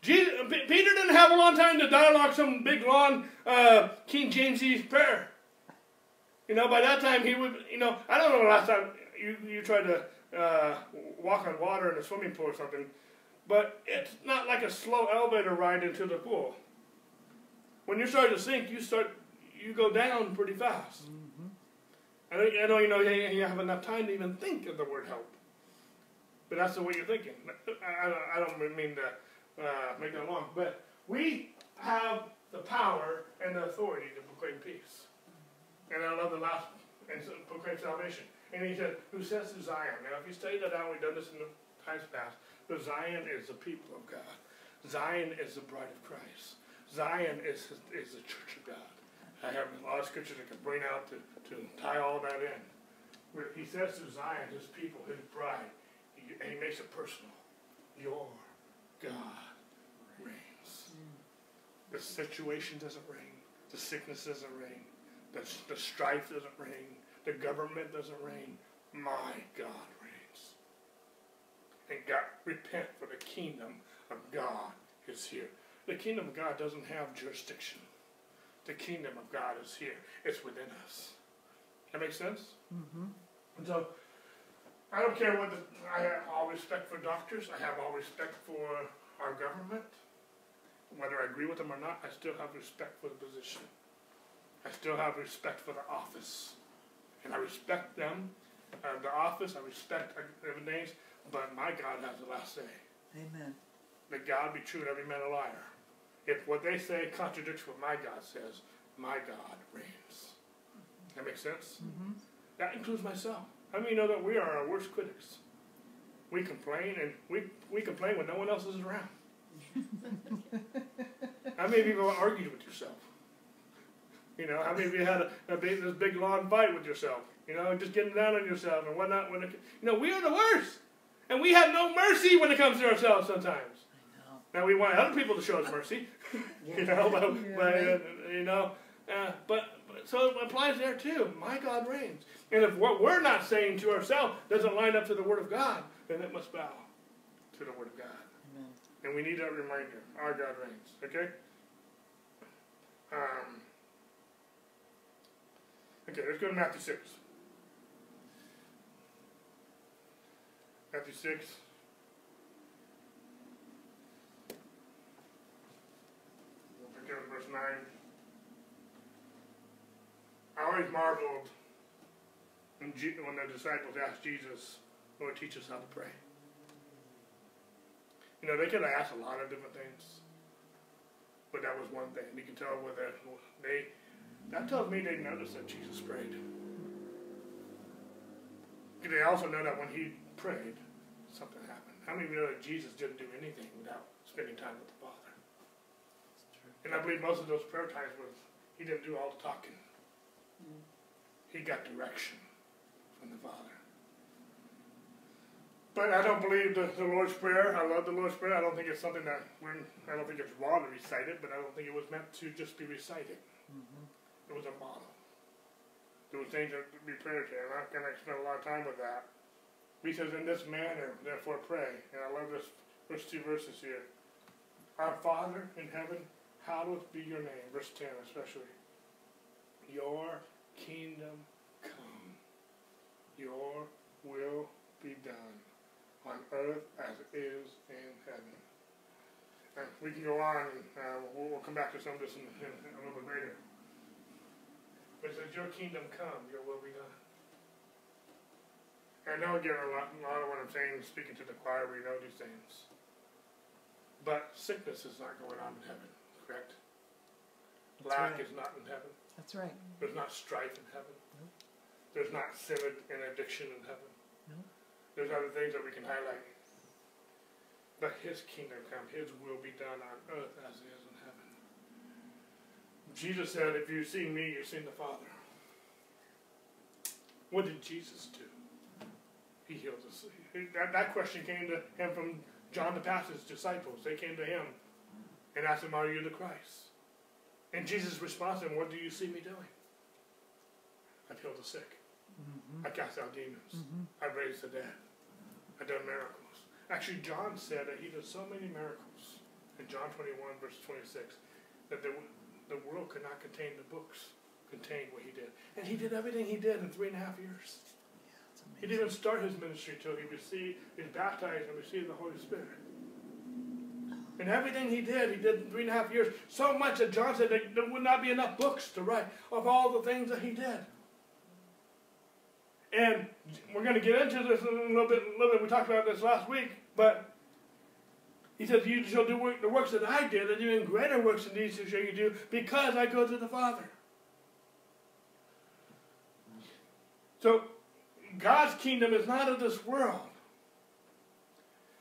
Jesus, Peter didn't have a long time to dialogue some big, long uh, King James's prayer. You know, by that time he would, you know, I don't know the last time you, you tried to uh, walk on water in a swimming pool or something, but it's not like a slow elevator ride into the pool. When you start to sink, you start, you go down pretty fast. Mm-hmm. I don't, I don't, you know, you, you have enough time to even think of the word help. But that's the way you're thinking. I, I, I don't mean to uh, make that long, but we have the power and the authority to proclaim peace. And I love the last, and so proclaim salvation. And he said, who says to Zion? Now, if you study that out, we've done this in the times past, but Zion is the people of God. Zion is the bride of Christ. Zion is, is the church of God. I have a lot of scriptures I can bring out to, to tie all that in. Where he says to Zion, his people, his bride, he, and he makes it personal. Your God reigns. The situation doesn't reign. The sickness doesn't reign. The, the strife doesn't reign. The government doesn't reign. My God reigns. And God, repent, for the kingdom of God is here. The kingdom of God doesn't have jurisdiction. The kingdom of God is here. It's within us. That makes sense? Mm-hmm. And so, I don't care what the, I have all respect for doctors. I have all respect for our government. Whether I agree with them or not, I still have respect for the position. I still have respect for the office, and I respect them, uh, the office, I respect their names, but my God has the last say. Amen. May God be true and every man a liar. If what they say contradicts what my God says, my God reigns. That makes sense? Mm-hmm. That includes myself. How many know that we are our worst critics? We complain, and we, we complain when no one else is around. How many people argue with yourself? You know, how many of you had a, a big, this big, long fight with yourself? You know, just getting down on yourself and whatnot. When it, you know, we are the worst. And we have no mercy when it comes to ourselves sometimes. I know. Now, we want other people to show us mercy. You know, but, yeah, but, right. uh, you know uh, but, but so it applies there too. My God reigns. And if what we're not saying to ourselves doesn't line up to the Word of God, then it must bow to the Word of God. Amen. And we need that reminder. Our God reigns. Okay? Um... Okay, let's go to Matthew six. Matthew six. We'll pick up verse nine. I always marveled when, when the disciples asked Jesus, Lord, teach us how to pray. You know, they could have asked a lot of different things, but that was one thing. You can tell whether they... That tells me they noticed that Jesus prayed. And they also know that when he prayed, something happened. How many of you know that Jesus didn't do anything without spending time with the Father? That's true. And I believe most of those prayer times was he didn't do all the talking. Mm. He got direction from the Father. But I don't believe the, the Lord's Prayer. I love the Lord's Prayer. I don't think it's something that we're, I don't think it's wrong to recite it, but I don't think it was meant to just be recited. Mm-hmm. It was a model. There were things that we prayed to. I'm not going to spend a lot of time with that. He says, in this manner, therefore pray. And I love this first two verses here. Our Father in heaven, hallowed be your name. Verse ten especially. Your kingdom come. Your will be done on earth as it is in heaven. And we can go on, and uh, we'll, we'll come back to some of this in, in, in a little bit later. But it says, your kingdom come, your will be done. And I know again, a lot, a lot of what I'm saying, speaking to the choir, we know these things. But sickness is not going on in heaven, correct? That's Lack right. is not in heaven. That's right. There's not strife in heaven. Nope. There's not sin and addiction in heaven. Nope. There's other things that we can highlight. that his kingdom come, his will be done on earth as it is in heaven. Jesus said, if you see me, you've seen the Father. What did Jesus do? He healed the sick. That, that question came to him from John the Baptist's disciples. They came to him and asked him, are you the Christ? And Jesus responded, what do you see me doing? I've healed the sick. Mm-hmm. I cast out demons. Mm-hmm. I raised the dead. I've done miracles. Actually, John said that he did so many miracles in John twenty-one, verse twenty-six, that the, the world could not contain the books, contained what he did. And he did everything he did in three and a half years. Yeah, he didn't even start his ministry till he received, he was baptized and received the Holy Spirit. And everything he did, he did in three and a half years. So much that John said that there would not be enough books to write of all the things that he did. And we're going to get into this in a little bit. A little bit. We talked about this last week. But he says, you shall do the works that I did, and even greater works than these shall you do, because I go to the Father. So God's kingdom is not of this world.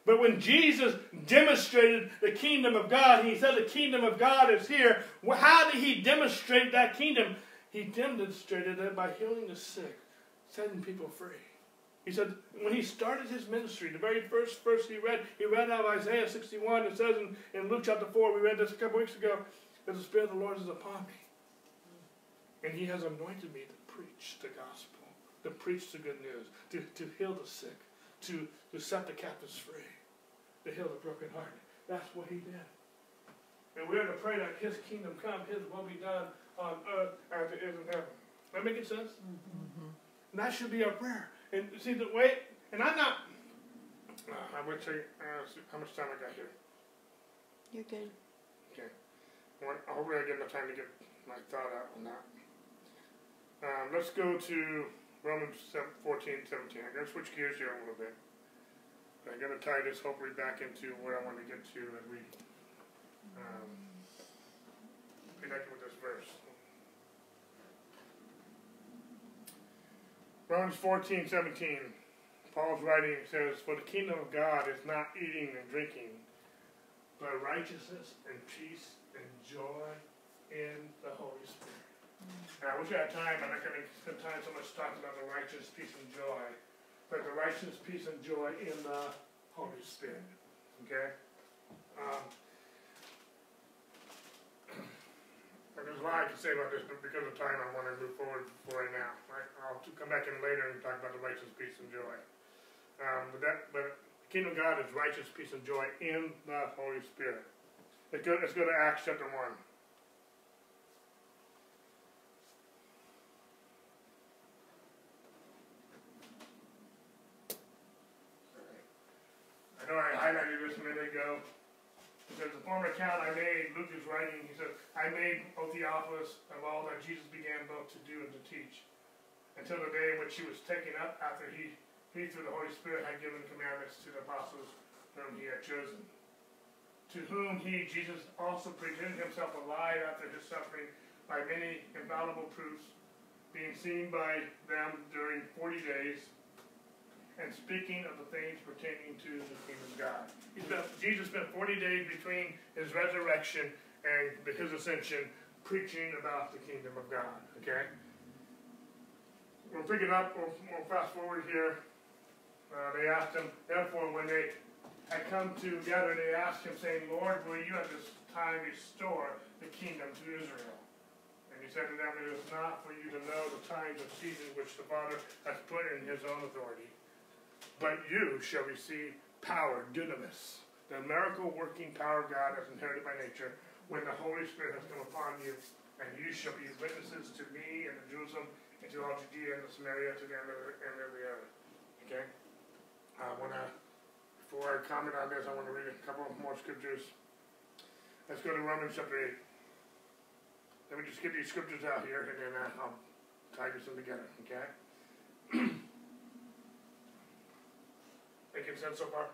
But when Jesus demonstrated the kingdom of God, he said the kingdom of God is here. Well, how did he demonstrate that kingdom? He demonstrated it by healing the sick, setting people free. He said when he started his ministry, the very first verse he read, he read out of Isaiah sixty-one. It says in, in Luke chapter four, we read this a couple weeks ago, that the Spirit of the Lord is upon me. And he has anointed me to preach the gospel, to preach the good news, to, to heal the sick, to, to set the captives free, to heal the brokenhearted. That's what he did. And we're to pray that his kingdom come, his will be done on earth as it is in heaven. That making sense? Mm-hmm. And that should be our prayer. And see the way, and I'm not, uh, I'm going to tell you uh, how much time I got here. You're good. Okay. Well, hopefully I get enough time to get my thought out on that. Um, let's go to Romans fourteen, seventeen. I'm going to switch gears here a little bit. I'm going to tie this hopefully back into what I want to get to and read. Um, connect with this verse. Romans fourteen, seventeen. Paul's writing says, for the kingdom of God is not eating and drinking, but righteousness and peace and joy in the Holy Spirit. Now, I wish I had time. I'm not going to spend time so much talking about the righteous peace and joy, but the righteous peace and joy in the Holy Spirit. Okay? Um, there's a lot I can say about this, but because of time, I want to move forward for right now. Right? I'll come back in later and talk about the righteous peace and joy. Um, but that, but the kingdom of God is righteous peace and joy in the Holy Spirit. Let's go, let's go to Acts chapter one. I know I highlighted this a minute ago. It says, the former account I made, Luke is writing, he says, I made, O Theophilus, of all that Jesus began both to do and to teach, until the day in which he was taken up after he, he through the Holy Spirit, had given commandments to the apostles whom he had chosen, to whom he, Jesus, also presented himself alive after his suffering by many infallible proofs, being seen by them during forty days, and speaking of the things pertaining to the kingdom of God. He spent, Jesus spent forty days between his resurrection and his ascension preaching about the kingdom of God. Okay? We'll pick it up. We'll, we'll fast forward here. Uh, they asked him, therefore, when they had come together, they asked him, saying, Lord, will you at this time restore the kingdom to Israel? And he said to them, it is not for you to know the times of season which the Father has put in his own authority. But you shall receive power, dunamis, the miracle-working power of God as inherited by nature, when the Holy Spirit has come upon you, and you shall be witnesses to me and to Jerusalem, and to all Judea and to Samaria, to the end of the, end of the earth. Okay? I want to, before I comment on this, I want to read a couple more scriptures. Let's go to Romans chapter eight. Let me just get these scriptures out here, and then I'll tie this in together. Okay? Making sense so far?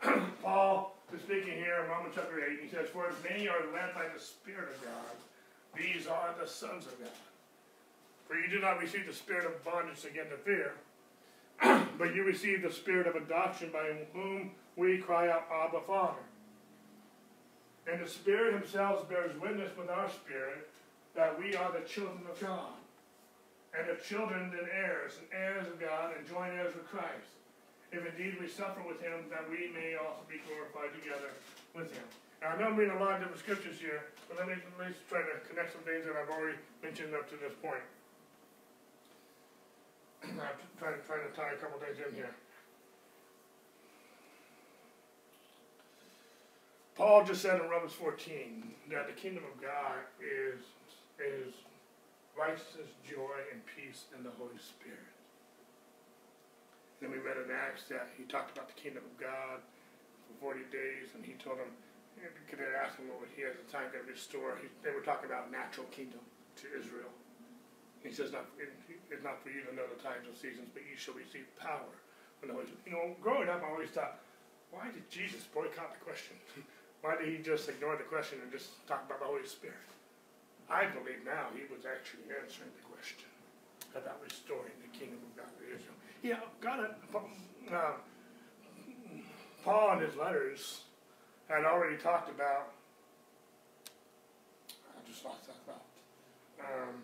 Sorry. Paul is speaking here in Romans chapter eight. He says, for as many are led by the Spirit of God, these are the sons of God. For you do not receive the spirit of bondage again to fear, But you received the spirit of adoption by whom we cry out, Abba, Father. And the Spirit himself bears witness with our spirit that we are the children of God. And the children and heirs, and heirs of God, and joint heirs with Christ. If indeed we suffer with him, that we may also be glorified together with him. Now, I don't read a lot of different scriptures here, but let me at least try to connect some things that I've already mentioned up to this point. I'm trying to, trying to tie a couple things in here. Paul just said in Romans fourteen that the kingdom of God is, is righteousness, joy, and peace in the Holy Spirit. Then we read in Acts that he talked about the kingdom of God for forty days, and he told them, could they ask him what he at the time could restore? He, they were talking about natural kingdom to Israel. He says, not, it, it's not for you to know the times or seasons, but you shall receive power. When the Holy Spirit. You know, growing up, I always thought, why did Jesus boycott the question? Why did he just ignore the question and just talk about the Holy Spirit? I believe now he was actually answering the question about restoring the kingdom of God to Israel. Yeah, God, uh, Paul in his letters had already talked about, I just lost that thought. Um,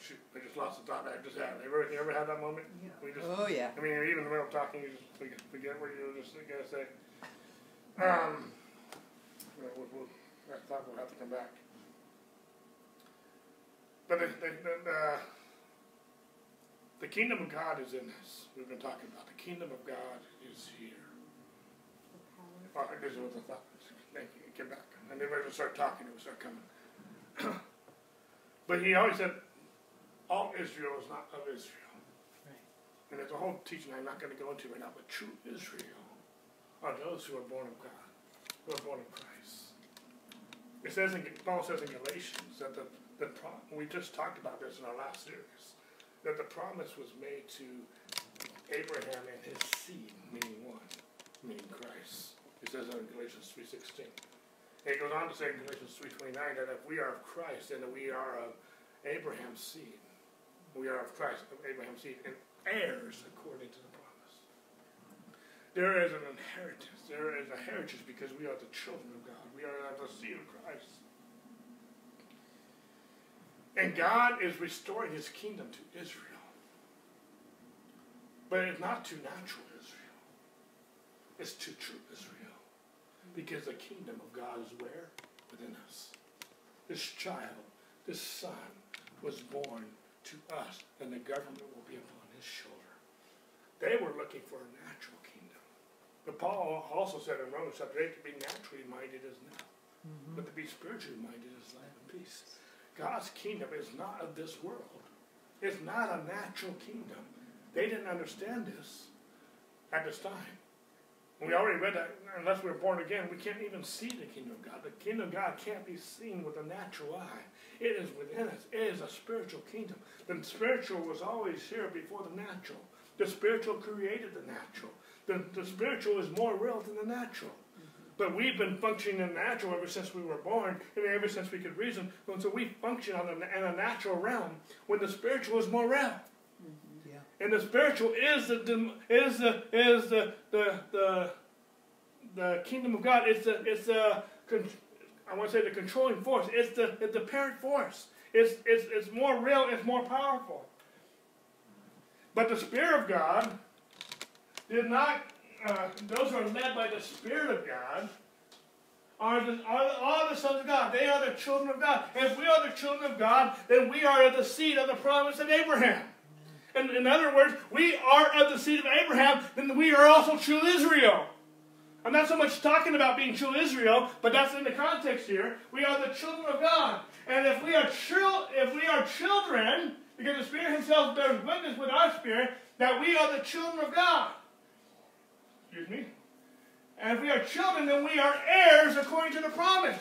shoot, I just lost the thought that I just had. You ever, you ever had that moment? Yeah. We just, oh, yeah. I mean, even in the middle of talking, you just forget what you were just going to say. Um, we'll, we'll, that thought will have to come back. But the, the, the, uh, the kingdom of God is in us. We've been talking about the kingdom of God is here. Oh, this is what the thought is. Thank you. Get back. And then we'll start talking. It will start coming. But he always said, all Israel is not of Israel. Right. And there's a whole teaching I'm not going to go into right now. But true Israel are those who are born of God, who are born of Christ. It says in, Paul says in Galatians that the The prom we just talked about this in our last series, that the promise was made to Abraham and his seed, meaning one, meaning Christ. It says in Galatians three sixteen. And it goes on to say in Galatians three twenty-nine that if we are of Christ, then we are of Abraham's seed. We are of Christ, of Abraham's seed, and heirs according to the promise. There is an inheritance. There is a heritage because we are the children of God. We are of the seed of Christ. And God is restoring his kingdom to Israel. But it's not to natural Israel. It's to true Israel. Because the kingdom of God is where? Within us. This child, this son, was born to us. And the government will be upon his shoulder. They were looking for a natural kingdom. But Paul also said in Romans chapter eight, to be naturally minded is now. Mm-hmm. But to be spiritually minded is life and peace. God's kingdom is not of this world. It's not a natural kingdom. They didn't understand this at this time. We already read that unless we're born again, we can't even see the kingdom of God. The kingdom of God can't be seen with a natural eye. It is within us. It is a spiritual kingdom. The spiritual was always here before the natural. The spiritual created the natural. The, the spiritual is more real than the natural. But we've been functioning in the natural ever since we were born, and ever since we could reason. And so we function on a, in a natural realm when the spiritual is more real. Mm-hmm. Yeah. And the spiritual is the is the is the the the, the kingdom of God. It's the it's the I want to say the controlling force. It's the it's the parent force. It's it's it's more real. It's more powerful. But the Spirit of God did not. Uh, those who are led by the Spirit of God are the, are, are the sons of God. They are the children of God. And if we are the children of God, then we are of the seed of the promise of Abraham. And in other words, we are of the seed of Abraham, then we are also true Israel. I'm not so much talking about being true Israel, but that's in the context here. We are the children of God. And if we are, if we are children, because the Spirit himself bears witness with our spirit, that we are the children of God. Excuse me. And if we are children, then we are heirs according to the promise.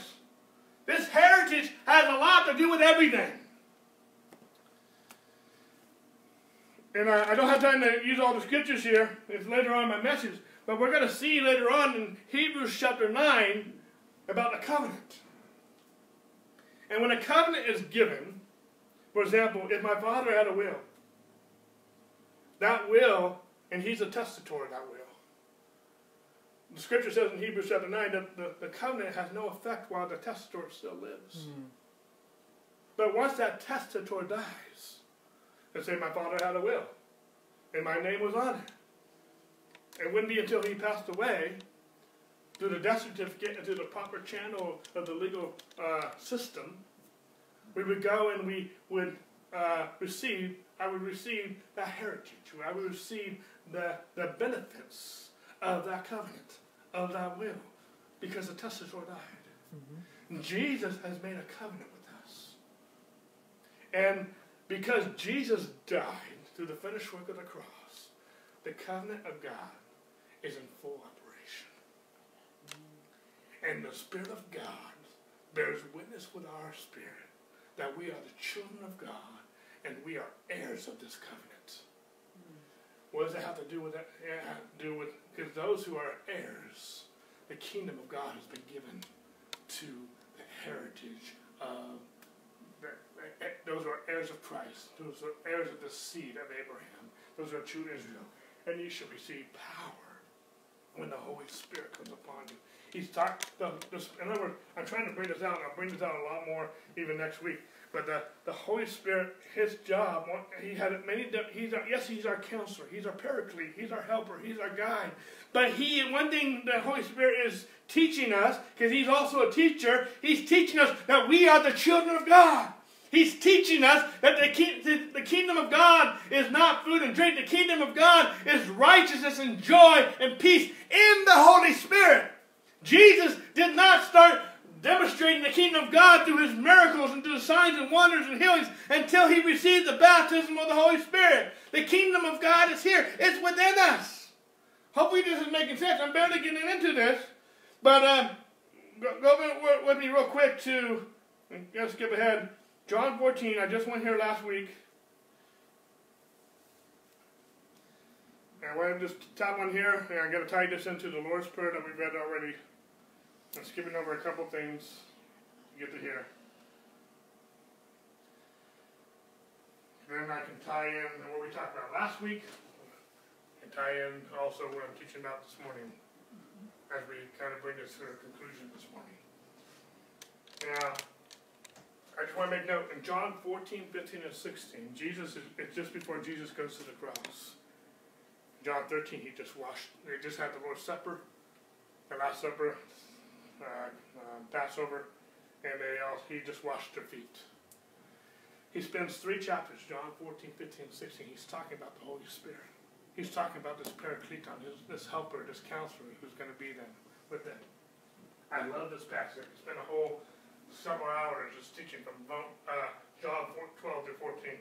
This heritage has a lot to do with everything. And I, I don't have time to use all the scriptures here. It's later on in my message. But we're going to see later on in Hebrews chapter nine about the covenant. And when a covenant is given, For example, if my father had a will, that will, and he's a testator of that will. The scripture says in Hebrews chapter nine that the, the covenant has no effect while the testator still lives. Mm. But once that testator dies, let's say my father had a will, and my name was on it. It wouldn't be until he passed away, through the death certificate and through the proper channel of the legal uh, system, we would go and we would uh, receive, I would receive the heritage, I would receive the, the benefits of that covenant, of that will, because the testator died. Mm-hmm. Jesus has made a covenant with us. And because Jesus died through the finished work of the cross, the covenant of God is in full operation. And the Spirit of God bears witness with our spirit that we are the children of God and we are heirs of this covenant. What does that have to do with that? Yeah, do with because those who are heirs, the kingdom of God has been given to the heritage of the, those who are heirs of Christ, those who are heirs of the seed of Abraham, those who are true Israel. And you shall receive power when the Holy Spirit comes upon you. He's talked. The, the, in other words, I'm trying to bring this out. And I'll bring this out a lot more even next week. But the, the Holy Spirit, his job, he had many. He's our, yes, he's our counselor. He's our paraclete. He's our helper. He's our guide. But he, one thing the Holy Spirit is teaching us, because he's also a teacher, he's teaching us that we are the children of God. He's teaching us that the, the kingdom of God is not food and drink. The kingdom of God is righteousness and joy and peace in the Holy Spirit. Jesus did not start demonstrating the kingdom of God through his miracles and through signs and wonders and healings until he received the baptism of the Holy Spirit. The kingdom of God is here. It's within us. Hopefully this is making sense. I'm barely getting into this. But um, go, go with me real quick to, let's skip ahead. John fourteen, I just went here last week. And I want to just tap on here, and I'm going to tie this into the Lord's Prayer that we've read already. I'm skipping over a couple things to get to here. Then I can tie in what we talked about last week, and tie in also what I'm teaching about this morning, as we kind of bring this to a conclusion this morning. Now, I just want to make note, in John fourteen, fifteen, and sixteen, Jesus is, it's just before Jesus goes to the cross. John thirteen, he just washed, they just had the Lord's Supper, the Last Supper, uh, uh, Passover, and they all, he just washed their feet. He spends three chapters, John fourteen, fifteen, and sixteen, he's talking about the Holy Spirit. He's talking about this paracleton, his, this helper, this counselor who's going to be them, with them. I love this passage. It's been a whole several hours just teaching from uh, John twelve to fourteen.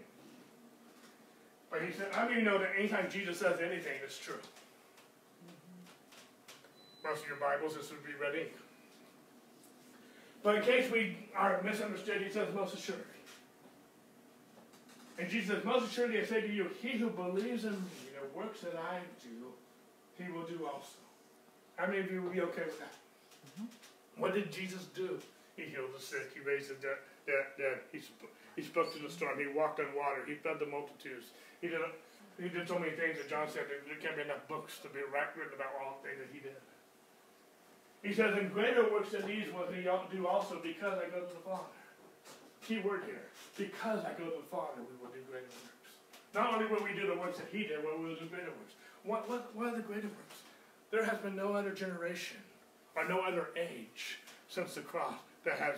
But he said, how do you know that anytime Jesus says anything, it's true? Most of your Bibles, this would be red ink. But in case we are misunderstood, he says, most assuredly. And Jesus says, most assuredly I say to you, he who believes in me, and the works that I do, he will do also. How many of you will be okay with that? Mm-hmm. What did Jesus do? He healed the sick, he raised the dead, dead, dead. He, sp he spoke to the storm, he walked on water, he fed the multitudes. He did, a, he did so many things that John said that there can't be enough books to be written about all the things that he did. He says, in greater works than these will he do also, because I go to the Father. Key word here. Because I go to the Father, we will do greater works. Not only will we do the works that he did, but we will do greater works. What, what, what are the greater works? There has been no other generation, or no other age, since the cross, that has,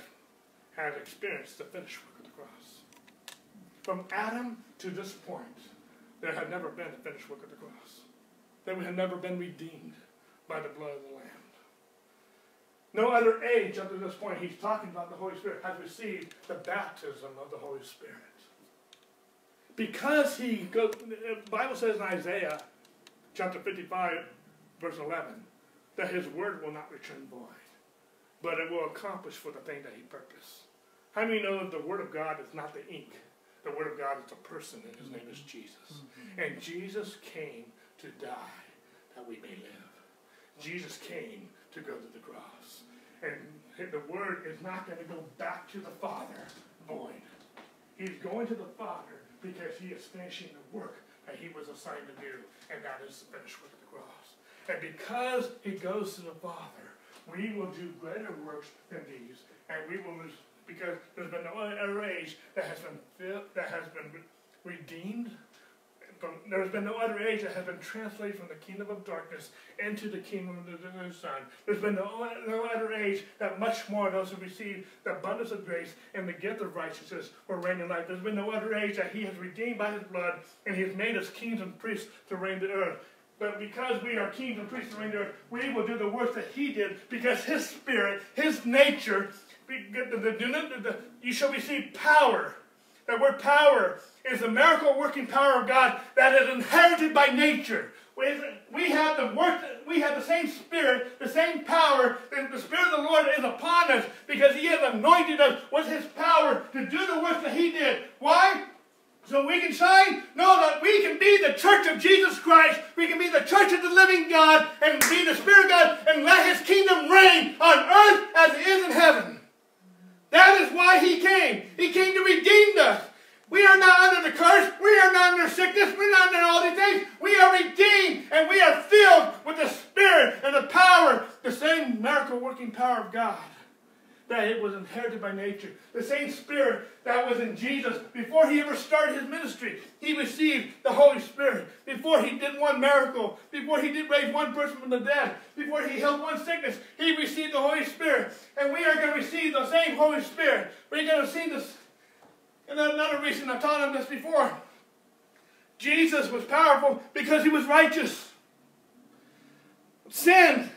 has experienced the finished work of the cross. From Adam to this point, there had never been a finished work of the cross. They had never been redeemed by the blood of the Lamb. No other age up to this point, he's talking about the Holy Spirit, has received the baptism of the Holy Spirit. Because he goes, the Bible says in Isaiah chapter fifty-five, verse eleven, that his word will not return void, but it will accomplish for the thing that he purposed. How many know that the word of God is not the ink? The word of God is a person, and his name is Jesus. And Jesus came to die that we may live. Jesus came to go to the cross. And the word is not going to go back to the Father void. He's going to the Father because he is finishing the work that he was assigned to do, and that is the finished work of the cross. And because he goes to the Father, we will do greater works than these, and we will, because there's been no other age that has been filled, that has been redeemed. From, there's been no other age that has been translated from the kingdom of darkness into the kingdom of the new Son. There's been no, no other age that much more those who receive the abundance of grace and the gift of righteousness will reign in life. There's been no other age that he has redeemed by his blood, and he has made us kings and priests to reign the earth. But because we are kings and priests to reign the earth, we will do the work that he did, because his spirit, his nature, you shall receive power. That word power is the miracle-working power of God that is inherited by nature. We have the work, we have the same spirit, the same power, and the Spirit of the Lord is upon us because he has anointed us with his power to do the work that he did. Why? So we can shine? No, that we can be the church of Jesus Christ. We can be the church of the living God and be the Spirit of God and let his kingdom reign on earth as it is in heaven. That is why he came. He came to redeem us. We are not under the curse. We are not under sickness. We're not under all these things. We are redeemed and we are filled with the Spirit and the power, the same miracle-working power of God that it was inherited by nature. The same Spirit that was in Jesus before he ever started his ministry. He received the Holy Spirit before he did one miracle, before he did raise one person from the dead, before he healed one sickness. He received the Holy Spirit, and we are going to receive the same Holy Spirit. We're going to see this. And another reason I've taught him this before. Jesus was powerful because he was righteous. Sin,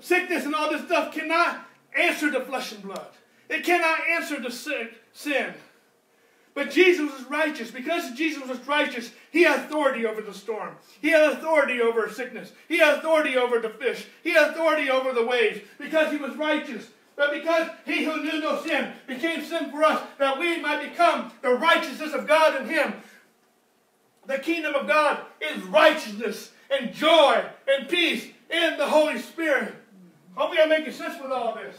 sickness, and all this stuff cannot answer to flesh and blood. It cannot answer to sin. But Jesus is righteous. Because Jesus was righteous, he had authority over the storm. He had authority over sickness. He had authority over the fish. He had authority over the waves because he was righteous. But because he who knew no sin became sin for us, that we might become the righteousness of God in him. The kingdom of God is righteousness and joy and peace in the Holy Spirit. Hopefully I'm making sense with all this.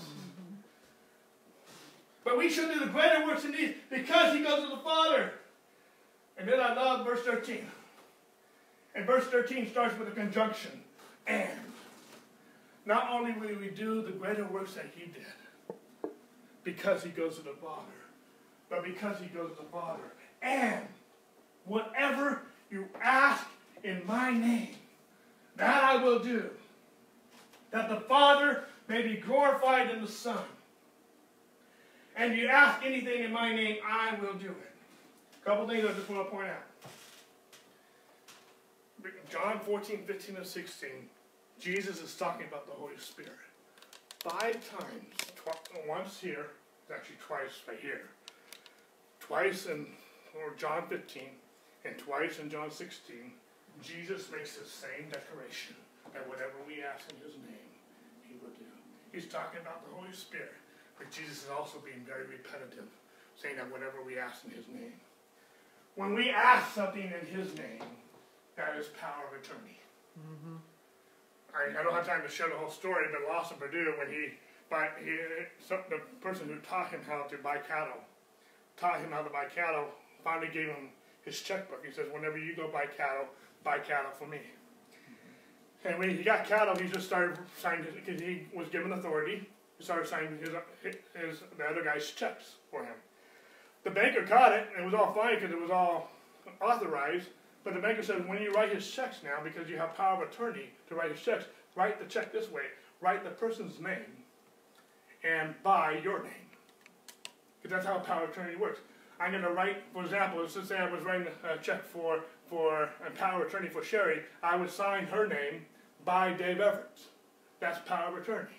But we shall do the greater works than these because he goes to the Father. And then I love verse thirteen. And verse thirteen starts with a conjunction. And. Not only will we do the greater works that he did because he goes to the Father, but because he goes to the Father. And whatever you ask in my name, that I will do, that the Father may be glorified in the Son. And you ask anything in my name, I will do it. A couple things I just want to point out. John fourteen, fifteen, and sixteen. Jesus is talking about the Holy Spirit. Five times, tw once here, actually twice right here. Twice in or John fifteen and twice in John sixteen, Jesus makes the same declaration that whatever we ask in his name, he will do. He's talking about the Holy Spirit, but Jesus is also being very repetitive, saying that whatever we ask in his name. When we ask something in his name, that is power of attorney. Mm-hmm. I, I don't have time to show the whole story, but Lawson Perdue, when he, buy, he some, the person who taught him how to buy cattle, taught him how to buy cattle, finally gave him his checkbook. He says, whenever you go buy cattle, buy cattle for me. Mm-hmm. And when he got cattle, he just started signing, because he was given authority, he started signing his, his, the other guy's checks for him. The banker caught it, and it was all fine because it was all authorized. But the banker said, when you write his checks now, because you have power of attorney to write his checks, write the check this way. Write the person's name and by your name. Because that's how power of attorney works. I'm going to write, for example, since I was writing a check for, for a power of attorney for Sherry, I would sign her name by Dave Everett. That's power of attorney.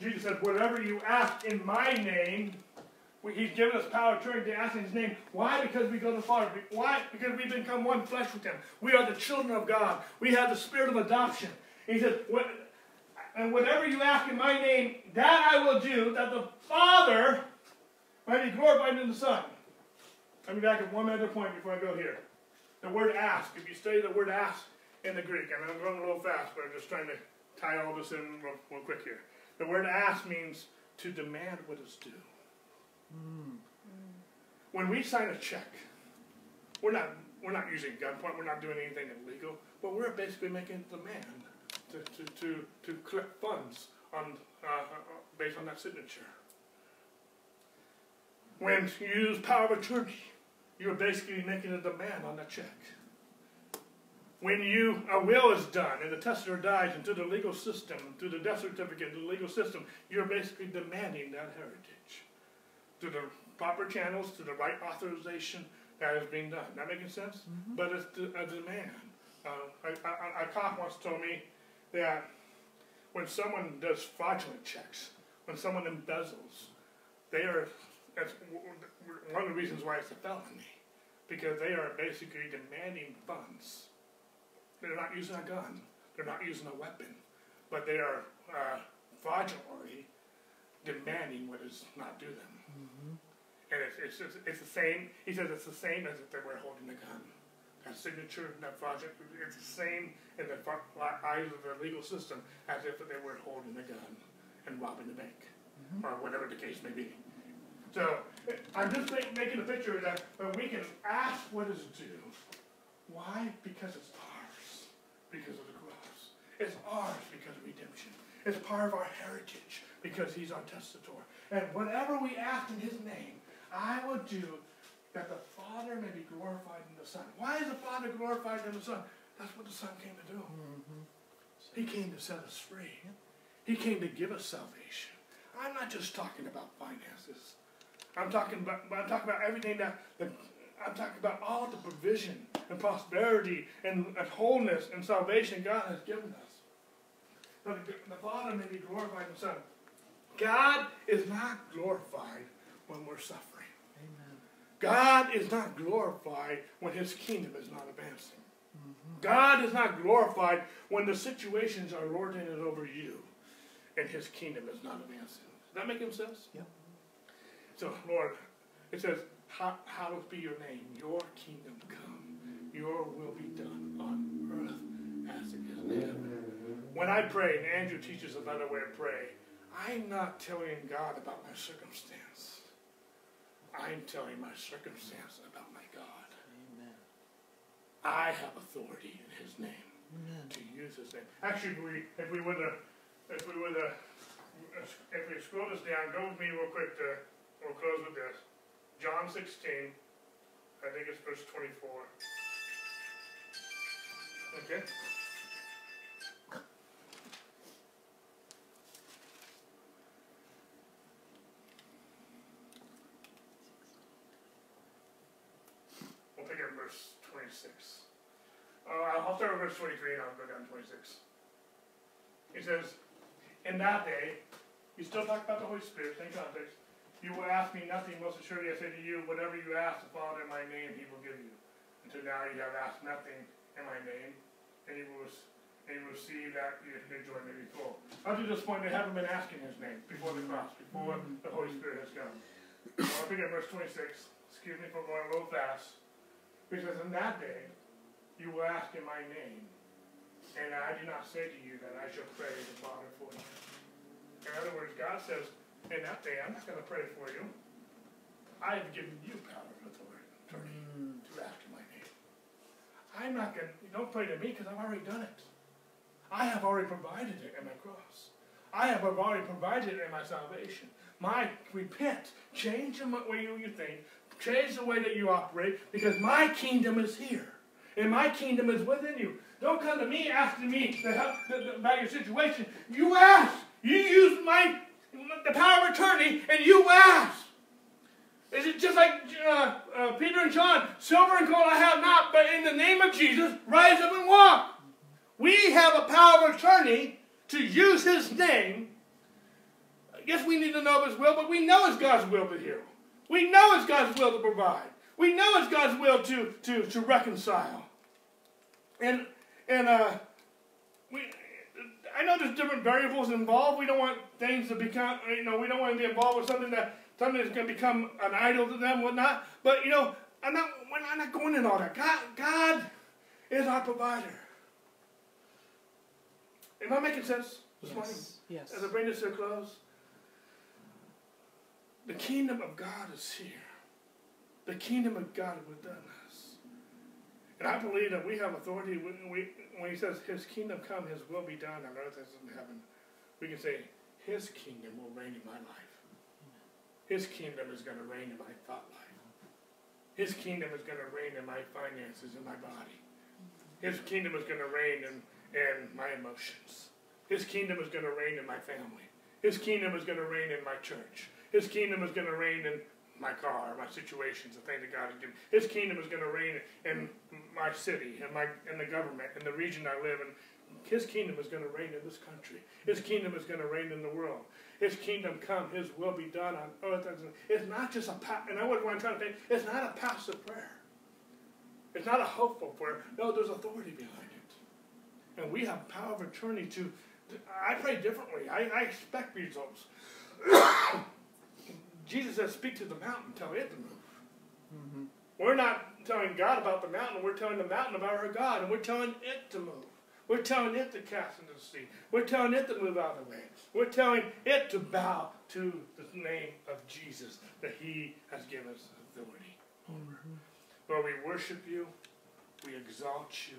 Jesus said, whatever you ask in my name, he's given us power of attorney to ask in his name. Why? Because we go to the Father. Why? Because we become one flesh with him. We are the children of God. We have the spirit of adoption. He says, what, and whatever you ask in my name, that I will do, that the Father might be glorified in the Son. Let me back at one other point before I go here. The word ask. If you study the word ask in the Greek, and I'm going a little fast, but I'm just trying to tie all this in real, real quick here. The word ask means to demand what is due. when we sign a check, we're not we're not using gunpoint. We're not doing anything illegal, but we're basically making a demand to to to, to collect funds on uh, based on that signature. When you use power of attorney, you're basically making a demand on that check. When you, a will is done and the testator dies, and through the legal system, through the death certificate, through the legal system, you're basically demanding that heritage through the proper channels, through the right authorization that is being done. That making sense? Mm-hmm. But it's a demand. Uh, a, a, a cop once told me that when someone does fraudulent checks, when someone embezzles, they are, that's one of the reasons why it's a felony, because they are basically demanding funds. They're not using a gun. They're not using a weapon. But they are uh, fraudulently demanding what is not due them. Mm-hmm. And it's, it's, it's, it's the same, he says it's the same as if they were holding a gun. That signature, that fraudulent, it's the same in the eyes of the legal system as if they were holding a gun and robbing the bank, mm-hmm. or whatever the case may be. So I'm just make, making a picture that uh, we can ask what is due. Why? Because it's because of the cross. It's ours because of redemption. It's part of our heritage because he's our testator. And whatever we ask in his name, I will do that the Father may be glorified in the Son. Why is the Father glorified in the Son? That's what the Son came to do. Mm-hmm. He came to set us free. He came to give us salvation. I'm not just talking about finances. I'm talking about, I'm talking about everything that... that I'm talking about all the provision and prosperity and, and wholeness and salvation God has given us. The, the Father may be glorified in the Son. God is not glorified when we're suffering. Amen. God is not glorified when his kingdom is not advancing. Mm-hmm. God is not glorified when the situations are lording it over you and his kingdom is not advancing. Does that make him sense? Yep. So, Lord, it says, hallowed be your name, your kingdom come, your will be done on earth as it is in heaven. When I pray, and Andrew teaches another way to pray, I'm not telling God about my circumstance. I'm telling my circumstance about my God. Amen. I have authority in his name, Amen. To use his name. Actually, if we, if we were to, if we were to, if we scroll this down, go with me real quick to, we'll close with this. John sixteen, I think it's verse twenty-four. Okay. We'll pick up verse twenty-six. Uh, I'll start with verse twenty-three and I'll go down to twenty-six. It says, in that day, you still talk about the Holy Spirit, same context. You will ask me nothing, most assuredly I say to you, whatever you ask the Father in my name, he will give you. Until now you have asked nothing in my name, and you will, and you will see that your joy may be full. Up to this point, they haven't been asking his name before the cross, before the Holy Spirit has come. I'll pick up verse twenty-six. Excuse me for going a little fast. It says, in that day you will ask in my name, and I do not say to you that I shall pray to the Father for you. In other words, God says, in that day, I'm not going to pray for you. I have given you power and authority mm. to act in my name. I'm not going to, don't pray to me because I've already done it. I have already provided it in my cross. I have already provided it in my salvation. My, repent, change the way you think, change the way that you operate, because my kingdom is here. And my kingdom is within you. Don't come to me asking me to help, about your situation. You ask. You use my the power of attorney, and you ask. Is it just like uh, uh, Peter and John? Silver and gold I have not, but in the name of Jesus, rise up and walk. We have a power of attorney to use his name. I guess we need to know his will, but we know it's God's will to heal. We know it's God's will to provide. We know it's God's will to, to, to reconcile. And, and uh, we... I know there's different variables involved. We don't want things to become, you know, we don't want to be involved with something that something that's going to become an idol to them, whatnot. But you know, I'm not, I'm not going in all that. God, God is our provider. Am I making sense this yes. morning? Yes. As I bring this to a close, the kingdom of God is here. the kingdom of God within us. And I believe that we have authority when, we, when he says his kingdom come, his will be done on earth as in heaven. We can say his kingdom will reign in my life. His kingdom is going to reign in my thought life. His kingdom is going to reign in my finances, in my body. His kingdom is going to reign in, in my emotions. His kingdom is going to reign in my family. His kingdom is going to reign in my church. His kingdom is going to reign in my car, my situations, the thing that God has given. His kingdom is going to reign in my city, in, my, in the government, in the region I live in. His kingdom is going to reign in this country. His kingdom is going to reign in the world. His kingdom come, his will be done on earth. It's not just a, and I wouldn't want to try to think, it's not a passive prayer. It's not a hopeful prayer. No, there's authority behind it. And we have power of attorney to, to I pray differently. I, I expect results. Jesus says, speak to the mountain, tell it to move. Mm-hmm. We're not telling God about the mountain, we're telling the mountain about our God, and we're telling it to move. We're telling it to cast into the sea. We're telling it to move out of the way. We're telling it to bow to the name of Jesus that he has given us authority over. Lord, we worship you. We exalt you.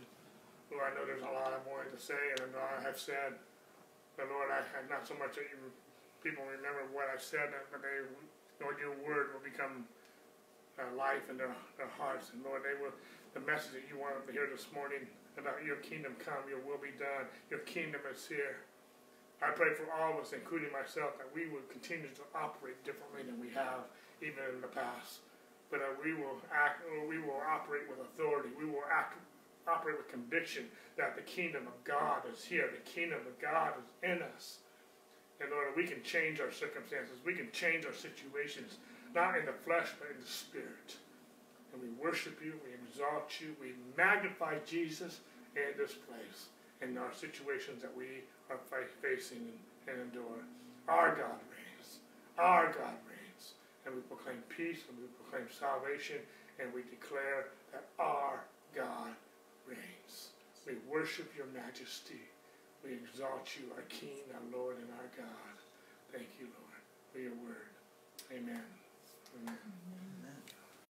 Lord, I know there's a lot more to say, and I know I have said, but Lord, I have not so much that you people remember what I've said, but they, Lord, your word will become uh, life in their, their hearts. And Lord, they will, the message that you want them to hear this morning about your kingdom come, your will be done, your kingdom is here. I pray for all of us, including myself, that we will continue to operate differently than we have, even in the past. But uh, we will act, we will operate with authority. We will act, operate with conviction that the kingdom of God is here. The kingdom of God is in us. And Lord, we can change our circumstances. We can change our situations, not in the flesh, but in the spirit. And we worship you, we exalt you, we magnify Jesus in this place, in our situations that we are facing and endure. Our God reigns. Our God reigns. And we proclaim peace, and we proclaim salvation, and we declare that our God reigns. We worship your majesty. We exalt you, our King, our Lord, and our God. Thank you, Lord, for your word. Amen.